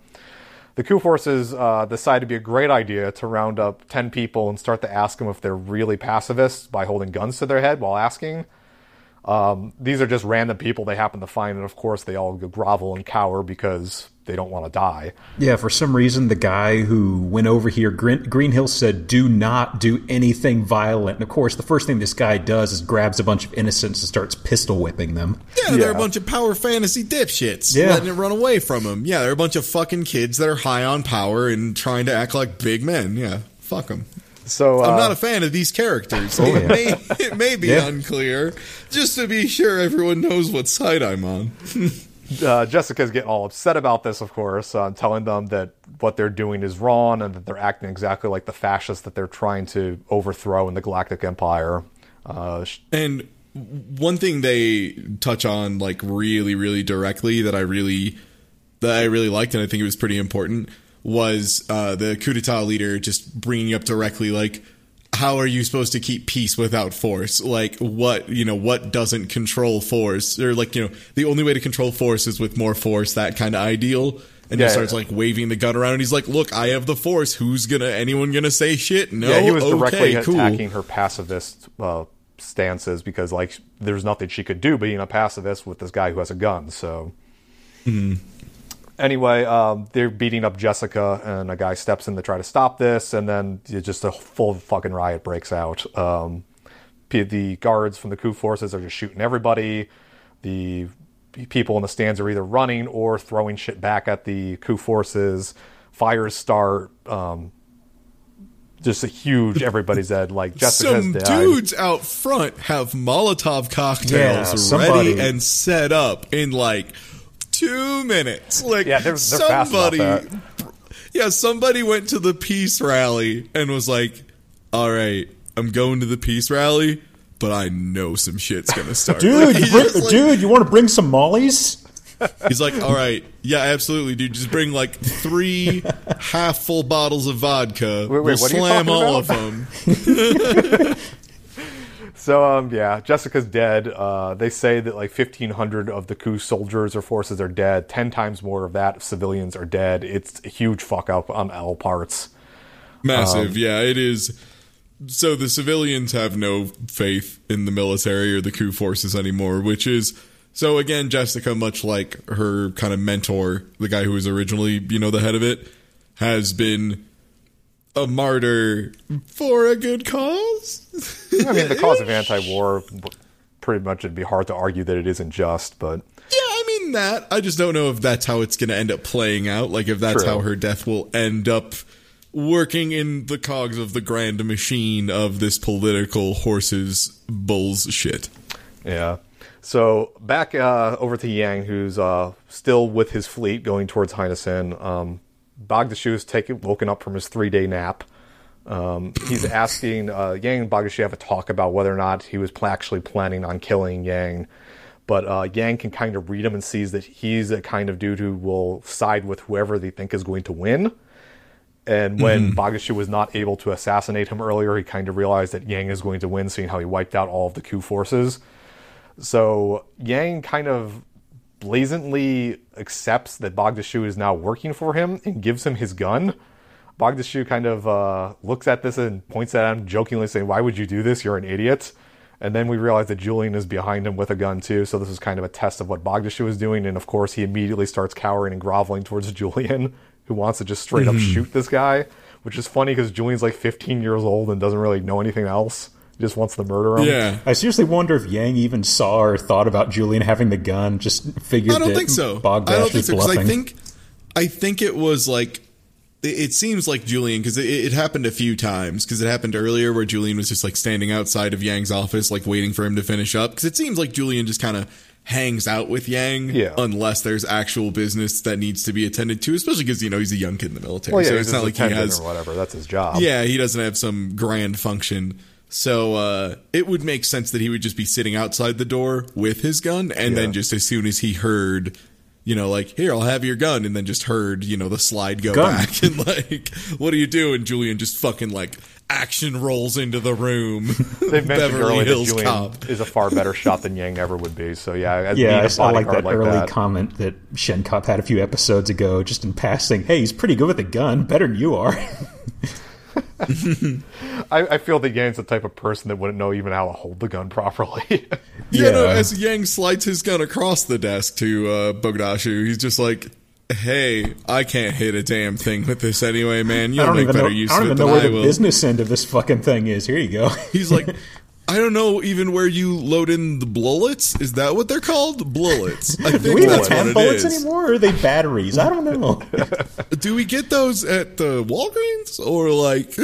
The coup forces uh, decide to be a great idea to round up ten people and start to ask them if they're really pacifists by holding guns to their head while asking. Um, these are just random people they happen to find, and of course they all grovel and cower because they don't want to die. Yeah, for some reason, the guy who went over here, Greenhill, said, do not do anything violent. And of course, the first thing this guy does is grabs a bunch of innocents and starts pistol whipping them. Yeah, they're yeah. a bunch of power fantasy dipshits yeah. letting it run away from them. Yeah, they're a bunch of fucking kids that are high on power and trying to act like big men. Yeah, fuck them. So, uh, I'm not a fan of these characters. It, yeah. may, it may be yeah. unclear, just to be sure everyone knows what side I'm on. Uh, Jessica's getting all upset about this, of course, uh, telling them that what they're doing is wrong and that they're acting exactly like the fascists that they're trying to overthrow in the Galactic Empire. Uh, sh- and one thing they touch on, like, really, really directly that I really, that I really liked, and I think it was pretty important, was uh, the coup d'etat leader just bringing up directly, like, how are you supposed to keep peace without force? Like, what, you know, what doesn't control force? Or, like, you know, the only way to control force is with more force, that kind of ideal. And yeah, he starts, yeah. like, waving the gun around, and he's like, look, I have the force. Who's gonna, anyone gonna say shit? No, yeah, he was okay, directly cool. attacking her pacifist uh, stances because, like, there's nothing she could do being a pacifist with this guy who has a gun, so. Mm-hmm. Anyway, um, they're beating up Jessica, and a guy steps in to try to stop this, and then just a full fucking riot breaks out. Um, the guards from the coup forces are just shooting everybody. The people in the stands are either running or throwing shit back at the coup forces. Fires start. Um, just a huge, everybody's dead. Like, Jessica's Some died. Dudes out front have Molotov cocktails yeah, ready and set up in, like, two minutes. Like, yeah, they're, they're somebody, yeah, somebody went to the peace rally and was like, all right, I'm going to the peace rally, but I know some shit's going to start. dude, like, you bring, like, dude, you want to bring some mollies? He's like, all right, yeah, absolutely, dude. Just bring, like, three half full bottles of vodka. Wait, wait, we'll slam all about? of them. So, um, yeah, Jessica's dead. Uh, they say that, like, fifteen hundred of the coup soldiers or forces are dead. Ten times more of that civilians are dead. It's a huge fuck-up on all parts. Massive, um, yeah, it is. So the civilians have no faith in the military or the coup forces anymore, which is... So, again, Jessica, much like her kind of mentor, the guy who was originally, you know, the head of it, has been... a martyr for a good cause. I mean, the cause of anti-war, pretty much it'd be hard to argue that it isn't just, but... Yeah, I mean that. I just don't know if that's how it's going to end up playing out. Like, if that's True. how her death will end up working in the cogs of the grand machine of this political horses bullshit. Yeah. So, back uh, over to Yang, who's uh, still with his fleet going towards Heinessen. Um... Bagdash is taken, woken up from his three-day nap. Um, he's asking uh, Yang and Bagdash have a talk about whether or not he was pl- actually planning on killing Yang. But uh, Yang can kind of read him and sees that he's a kind of dude who will side with whoever they think is going to win. And when mm-hmm. Bagdash was not able to assassinate him earlier, he kind of realized that Yang is going to win, seeing how he wiped out all of the coup forces. So Yang kind of blatantly accepts that Bagdash is now working for him and gives him his gun. Bagdash kind of uh, looks at this and points at him, jokingly saying, why would you do this? You're an idiot. And then we realize that Julian is behind him with a gun too, so this is kind of a test of what Bagdash is doing, and of course he immediately starts cowering and groveling towards Julian, who wants to just straight mm-hmm. up shoot this guy, which is funny because Julian's like fifteen years old and doesn't really know anything else. Just wants to murder him. Yeah. I seriously wonder if Yang even saw or thought about Julian having the gun. Just figured. I don't think so. Bagdash I don't think so. Because I think, I think it was like It seems like Julian, because it, it happened a few times, because it happened earlier where Julian was just like standing outside of Yang's office, like waiting for him to finish up, because it seems like Julian just kind of hangs out with Yang yeah. unless there's actual business that needs to be attended to, especially because, you know, he's a young kid in the military. Well, yeah, so it's not like he has or whatever. That's his job. Yeah, he doesn't have some grand function. So uh, it would make sense that he would just be sitting outside the door with his gun, and yeah. then just as soon as he heard, you know, like, here, I'll have your gun, and then just heard, you know, the slide go gun. back, and like, what do you do? And Julian just fucking, like, action rolls into the room. They've mentioned earlier that Julian cop. is a far better shot than Yang ever would be, so yeah. As yeah, I saw like that like early that. comment that Schenkopp had a few episodes ago, just in passing, hey, he's pretty good with a gun, better than you are. I, I feel that Yang's the type of person that wouldn't know even how to hold the gun properly. yeah, yeah. No, as Yang slides his gun across the desk to uh, Bogdashu, he's just like, hey, I can't hit a damn thing with this anyway, man. You'll make better know, use of it than I will. I don't even know where I the will. business end of this fucking thing is. Here you go. He's like, I don't know even where you load in the bullets. Is that what they're called? Bullets. I think Do we that's have what bullets is. anymore? Or are they batteries? I don't know. Do we get those at the Walgreens? Or like,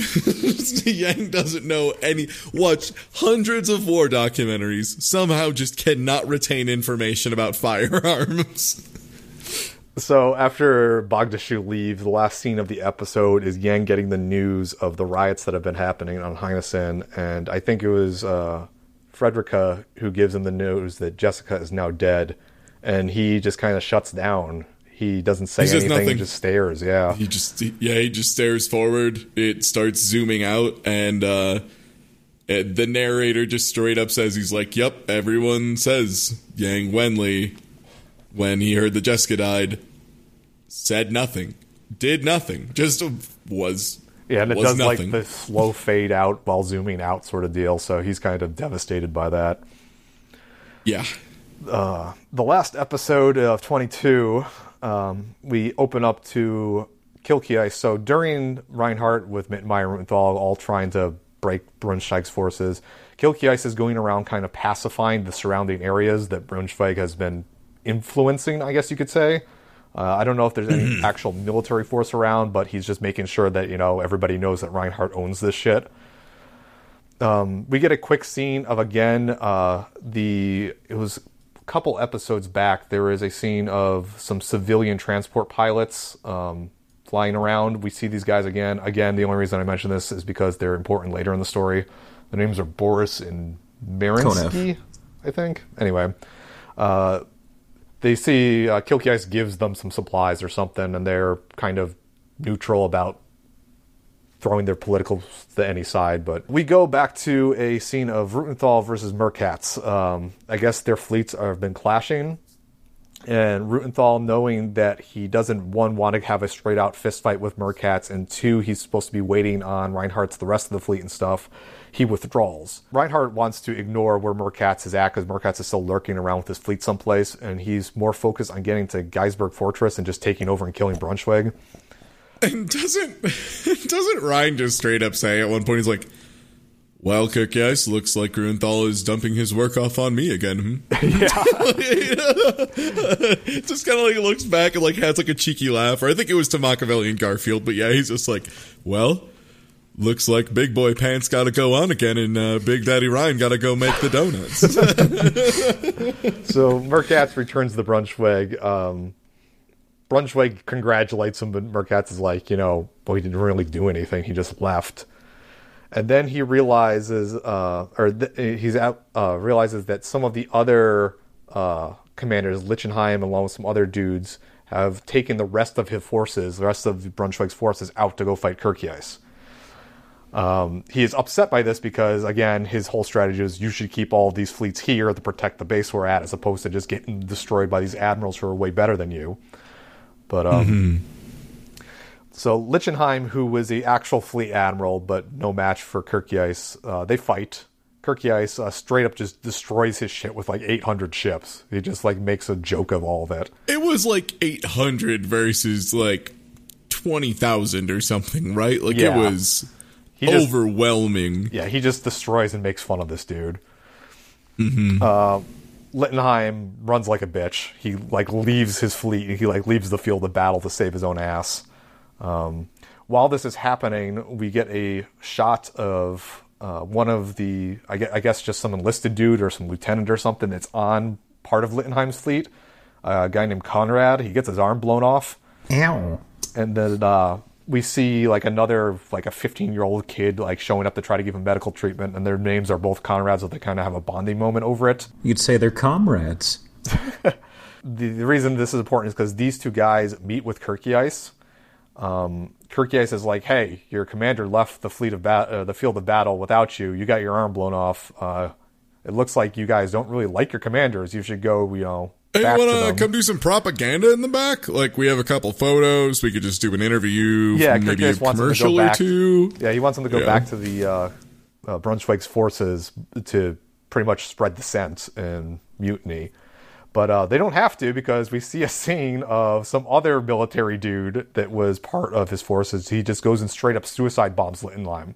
Yang doesn't know any. Watch hundreds of war documentaries. Somehow just cannot retain information about firearms. So after Bagdashu leaves, the last scene of the episode is Yang getting the news of the riots that have been happening on Heinessen, and I think it was uh, Frederica who gives him the news that Jessica is now dead, and he just kind of shuts down. He doesn't say he anything, he just stares, yeah. He just, yeah, he just stares forward, it starts zooming out, and uh, the narrator just straight up says, he's like, yep, everyone says Yang Wenli, when he heard that Jessica died, said nothing, did nothing, just was Yeah, and it does nothing. Like the slow fade out while zooming out sort of deal, so he's kind of devastated by that. Yeah. Uh, the last episode of twenty-two, um, we open up to Kilkeyes. So during Reinhardt with Mittermeyer and Ruenthal all trying to break Braunschweig's forces, Kilkeyes is going around kind of pacifying the surrounding areas that Braunschweig has been influencing, I guess you could say. Uh, I don't know if there's any actual military force around, but he's just making sure that, you know, everybody knows that Reinhardt owns this shit. Um, we get a quick scene of, again, uh, the... It was a couple episodes back, there is a scene of some civilian transport pilots um, flying around. We see these guys again. Again, the only reason I mention this is because they're important later in the story. Their names are Boris and Marinsky, I think. Anyway. Uh... They see uh, Kilkeyes gives them some supplies or something, and they're kind of neutral about throwing their political to any side. But we go back to a scene of Rutenthal versus Merkatz. Um, I guess their fleets are, have been clashing, and Rutenthal, knowing that he doesn't, one, want to have a straight-out fistfight with Merkatz, and two, he's supposed to be waiting on Reinhardt's the rest of the fleet and stuff, he withdraws. Reinhardt wants to ignore where Merkatz is at because Merkatz is still lurking around with his fleet someplace, and he's more focused on getting to Geisberg Fortress and just taking over and killing Braunschweig. And doesn't doesn't Ryan just straight up say at one point, he's like, well, Kircheis, looks like Ruenthal is dumping his work off on me again. Hmm? Yeah. Just kind of like looks back and like has like a cheeky laugh, or I think it was to Machiavelli and Garfield, but yeah, he's just like, well... Looks like Big Boy Pants got to go on again, and uh, Big Daddy Ryan got to go make the donuts. So Merkatz returns to the Braunschweig. Um, Braunschweig congratulates him, but Merkatz is like, you know, well, he didn't really do anything. He just left. And then he realizes, uh, or th- he's out, uh, realizes that some of the other uh, commanders, Lichtenheim, along with some other dudes, have taken the rest of his forces, the rest of Braunschweig's forces, out to go fight Kircheis. Um, he is upset by this because, again, his whole strategy is you should keep all these fleets here to protect the base we're at, as opposed to just getting destroyed by these admirals who are way better than you. But um, mm-hmm. So Lichtenheim, who was the actual fleet admiral, but no match for Kircheis, uh, they fight. Kircheis uh, straight up just destroys his shit with like eight hundred ships. He just like makes a joke of all of it. It was like eight hundred versus like twenty thousand or something, right? Like yeah. It was... Just, overwhelming. Yeah, he just destroys and makes fun of this dude. Mm-hmm. Uh, Littenheim runs like a bitch. He like leaves his fleet. He like leaves the field of battle to save his own ass. Um, while this is happening, we get a shot of uh, one of the, I guess, I guess just some enlisted dude or some lieutenant or something that's on part of Littenheim's fleet. Uh, a guy named Conrad. He gets his arm blown off. Ow. And then uh, we see like another, like a fifteen-year-old kid like showing up to try to give him medical treatment, and their names are both Conrad, so they kind of have a bonding moment over it. You'd say they're comrades. the, the reason this is important is because these two guys meet with Kircheis. Um, Kircheis is like, hey, your commander left the fleet of ba- uh, the field of battle without you. You got your arm blown off. Uh, it looks like you guys don't really like your commanders. You should go, you know... Hey, you want to come do some propaganda in the back? Like, we have a couple photos. We could just do an interview. Yeah, maybe a commercial or two. Yeah, he wants them to go yeah. back to the uh, uh, Braunschweig's forces to pretty much spread dissent and mutiny. But uh, they don't have to, because we see a scene of some other military dude that was part of his forces. He just goes and straight up suicide bombs Littenheim.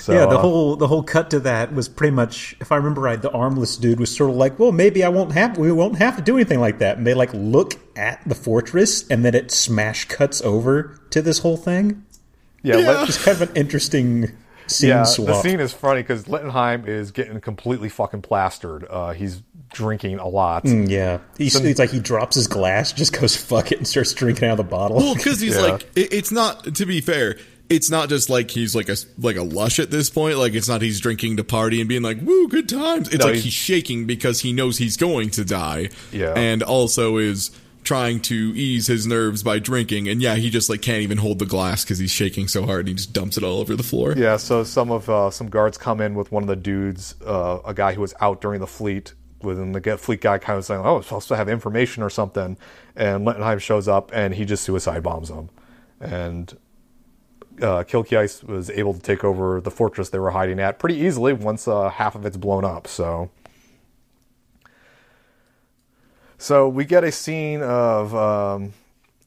So, yeah, the uh, whole the whole cut to that was pretty much, if I remember right, the armless dude was sort of like, well, maybe I won't have we won't have to do anything like that. And they like look at the fortress, and then it smash cuts over to this whole thing. Yeah, yeah. Let, it's kind of an interesting scene. Yeah, swap. The scene is funny because Littenheim is getting completely fucking plastered. Uh, he's drinking a lot. Mm, yeah, he's, so, it's like he drops his glass, just goes fuck it, and starts drinking out of the bottle. Well, because he's yeah. like, it, it's not to be fair. It's not just like he's like a like a lush at this point. Like, it's not he's drinking to party and being like, woo, good times. It's no, like he's, he's shaking because he knows he's going to die. Yeah. And also is trying to ease his nerves by drinking. And yeah, he just like can't even hold the glass because he's shaking so hard. He just dumps it all over the floor. Yeah, so some of uh, some guards come in with one of the dudes, uh, a guy who was out during the fleet. Within the fleet guy kind of saying, oh, it's supposed to have information or something. And Littenheim shows up and he just suicide bombs him. And... Uh, Kilkeyes was able to take over the fortress they were hiding at pretty easily once uh, half of it's blown up. So, so we get a scene of um,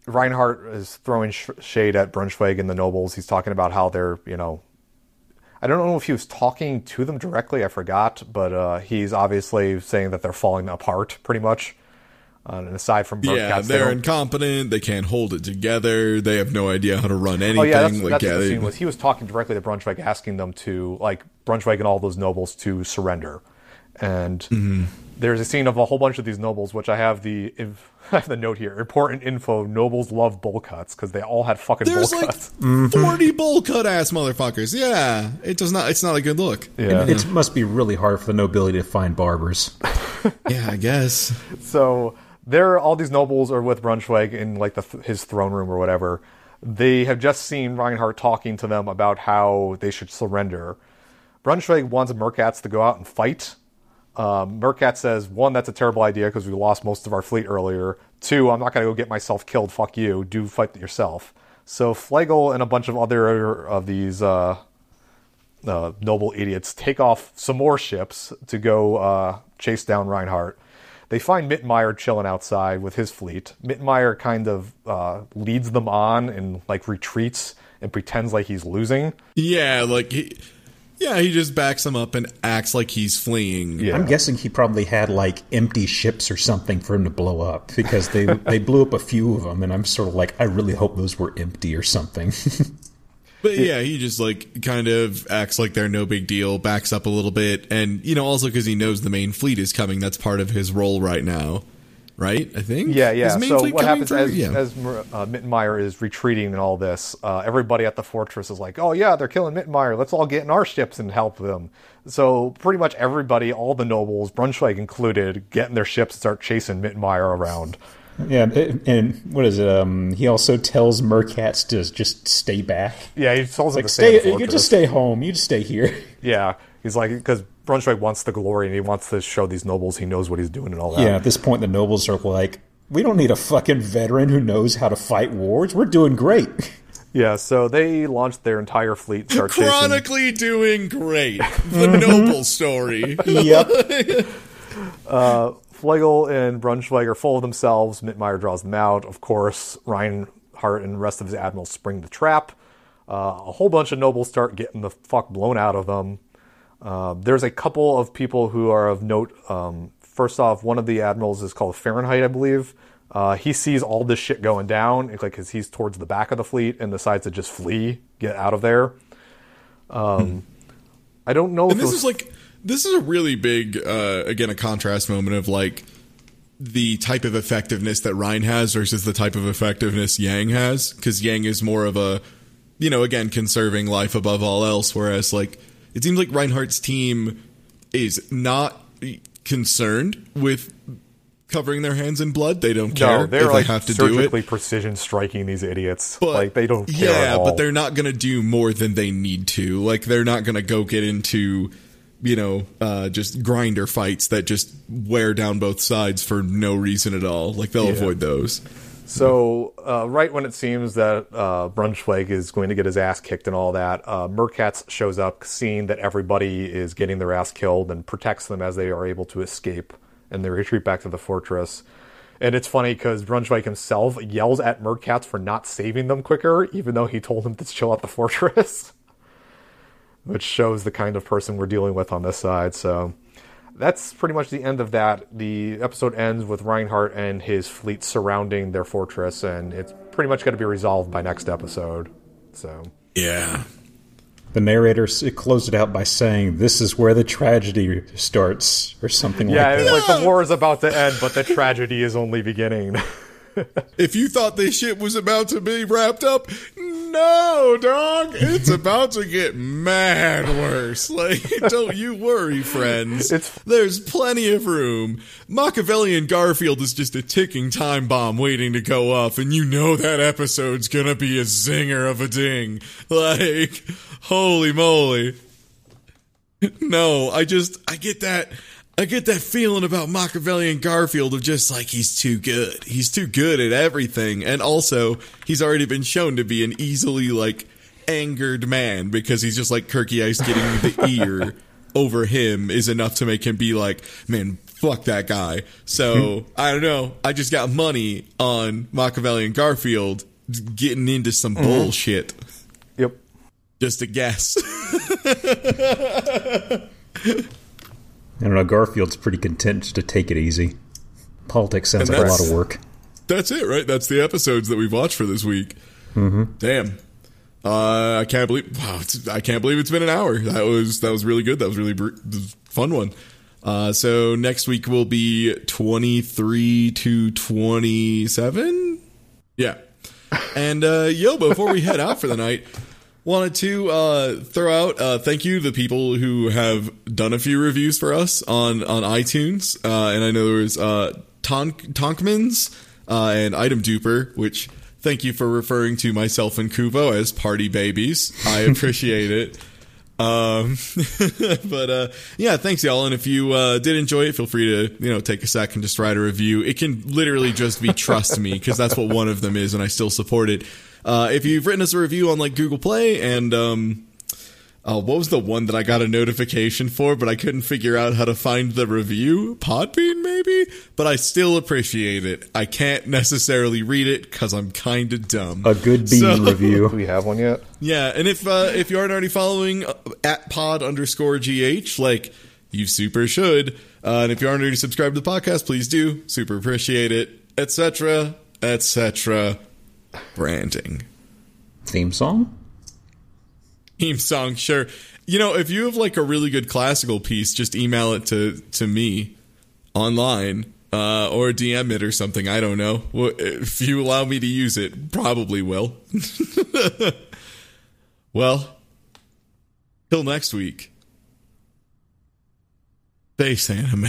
Reinhardt is throwing sh- shade at Braunschweig and the nobles. He's talking about how they're, you know, I don't know if he was talking to them directly. I forgot, but uh, he's obviously saying that they're falling apart pretty much. Uh, and aside from Merkatz, yeah, they're they incompetent. They can't hold it together. They have no idea how to run anything. Oh yeah, that's, like, that's yeah, what the scene was. He was talking directly to Braunschweig, asking them to like Braunschweig and all those nobles to surrender. And mm-hmm. there's a scene of a whole bunch of these nobles, which I have the if, I have the note here. Important info: nobles love bowl cuts because they all had fucking there's bowl like cuts. There's like forty bowl cut ass motherfuckers. Yeah, it does not. It's not a good look. Yeah, it, it must be really hard for the nobility to find barbers. Yeah, I guess so. There, all these nobles are with Braunschweig in like the, his throne room or whatever. They have just seen Reinhardt talking to them about how they should surrender. Braunschweig wants Merkatz to go out and fight. Um, Merkatz says, one, that's a terrible idea because we lost most of our fleet earlier. Two, I'm not going to go get myself killed. Fuck you. Do fight yourself. So Flegel and a bunch of other of these uh, uh, noble idiots take off some more ships to go uh, chase down Reinhardt. They find Mittermeyer chilling outside with his fleet. Mittermeyer kind of uh, leads them on and like retreats and pretends like he's losing. Yeah, like he, yeah, he just backs them up and acts like he's fleeing. Yeah. I'm guessing he probably had like empty ships or something for him to blow up because they they blew up a few of them, and I'm sort of like, I really hope those were empty or something. But yeah, he just like kind of acts like they're no big deal, backs up a little bit, and you know, also because he knows the main fleet is coming. That's part of his role right now, right? I think. Yeah, yeah. So what happens through? as yeah. as uh, Mittermeyer is retreating and all this? Uh, everybody at the fortress is like, "Oh yeah, they're killing Mittermeyer. Let's all get in our ships and help them." So pretty much everybody, all the nobles, Braunschweig included, get in their ships and start chasing Mittermeyer around. Yeah, and what is it? Um, he also tells Merkatz to just stay back. Yeah, he tells him like, to stay. stay you just stay home. You just stay here. Yeah, he's like, because Braunschweig wants the glory and he wants to show these nobles he knows what he's doing and all that. Yeah, at this point, the nobles are like, we don't need a fucking veteran who knows how to fight wars. We're doing great. Yeah, so they launched their entire fleet. Start Chronically chasing. doing great. The noble story. Yep. uh... Flegel and Braunschweig are full of themselves. Mittermeyer draws them out. Of course, Reinhardt and the rest of his admirals spring the trap. Uh, a whole bunch of nobles start getting the fuck blown out of them. Uh, there's a couple of people who are of note. Um, first off, one of the admirals is called Fahrenheit, I believe. Uh, he sees all this shit going down, like, because he's towards the back of the fleet and decides to just flee, get out of there. Um, hmm. I don't know. And if this is like this is a really big, uh, again, a contrast moment of like the type of effectiveness that Rein has versus the type of effectiveness Yang has, because Yang is more of a, you know, again, conserving life above all else, whereas like it seems like Reinhardt's team is not concerned with covering their hands in blood. They don't care. No, they're if like they have to surgically do it. Surgically precision striking these idiots. But, like, they don't care. Yeah, at all. But they're not going to do more than they need to. Like, they're not going to go get into, you know, uh, just grinder fights that just wear down both sides for no reason at all. Like, they'll yeah. avoid those. So, uh, right when it seems that uh, Braunschweig is going to get his ass kicked and all that, uh, Merkatz shows up, seeing that everybody is getting their ass killed, and protects them as they are able to escape. And they retreat back to the fortress. And it's funny because Braunschweig himself yells at Merkatz for not saving them quicker, even though he told him to chill out the fortress. Which shows the kind of person we're dealing with on this side. So that's pretty much the end of that. The episode ends with Reinhardt and his fleet surrounding their fortress, and it's pretty much going to be resolved by next episode. So yeah. The narrator it closed it out by saying, "This is where the tragedy starts," or something yeah, like that. Yeah, it's like the war is about to end, but the tragedy is only beginning. If you thought this shit was about to be wrapped up, no, dog, it's about to get mad worse. Like, don't you worry, friends. It's, There's plenty of room. Machiavellian Garfield is just a ticking time bomb waiting to go off, and you know that episode's gonna be a zinger of a ding. Like, holy moly. No, I just, I get that... I get that feeling about Machiavellian Garfield of just like, he's too good. He's too good at everything. And also, he's already been shown to be an easily, like, angered man, because he's just like Kircheis getting the ear over him is enough to make him be like, man, fuck that guy. So, I don't know. I just got money on Machiavellian Garfield getting into some mm-hmm. bullshit. Yep. Just a guess. I don't know, Garfield's pretty content to take it easy. Politics sounds like a lot of work. That's it, right? That's the episodes that we've watched for this week. Mm-hmm. Damn. Uh, I can't believe wow, it's, I can't believe it's been an hour. That was that was really good. That was really br- fun one. Uh, so next week will be twenty-three to twenty-seven? Yeah. And uh, yo, before we head out for the night... Wanted to uh, throw out uh, thank you to the people who have done a few reviews for us on, on iTunes. Uh, and I know there was uh, Tonk, Tonkmans uh, and Item Duper, which thank you for referring to myself and Kubo as party babies. I appreciate it. Um, but uh, yeah, thanks, y'all. And if you uh, did enjoy it, feel free to you know take a sec and just write a review. It can literally just be trust me, because that's what one of them is, and I still support it. Uh, if you've written us a review on like Google Play and um, uh, what was the one that I got a notification for, but I couldn't figure out how to find the review? Podbean, maybe? But I still appreciate it. I can't necessarily read it because I'm kind of dumb. A good bean so, review. Do we have one yet? Yeah, and if uh, if you aren't already following uh, at pod underscore gh, like you super should. Uh, and if you aren't already subscribed to the podcast, please do. Super appreciate it, et cetera, et cetera. Branding. Theme song? Theme song, sure. You know, if you have like a really good classical piece, just email it to, to me online uh, or D M it or something. I don't know. If you allow me to use it, probably will. Well, till next week. Face anime.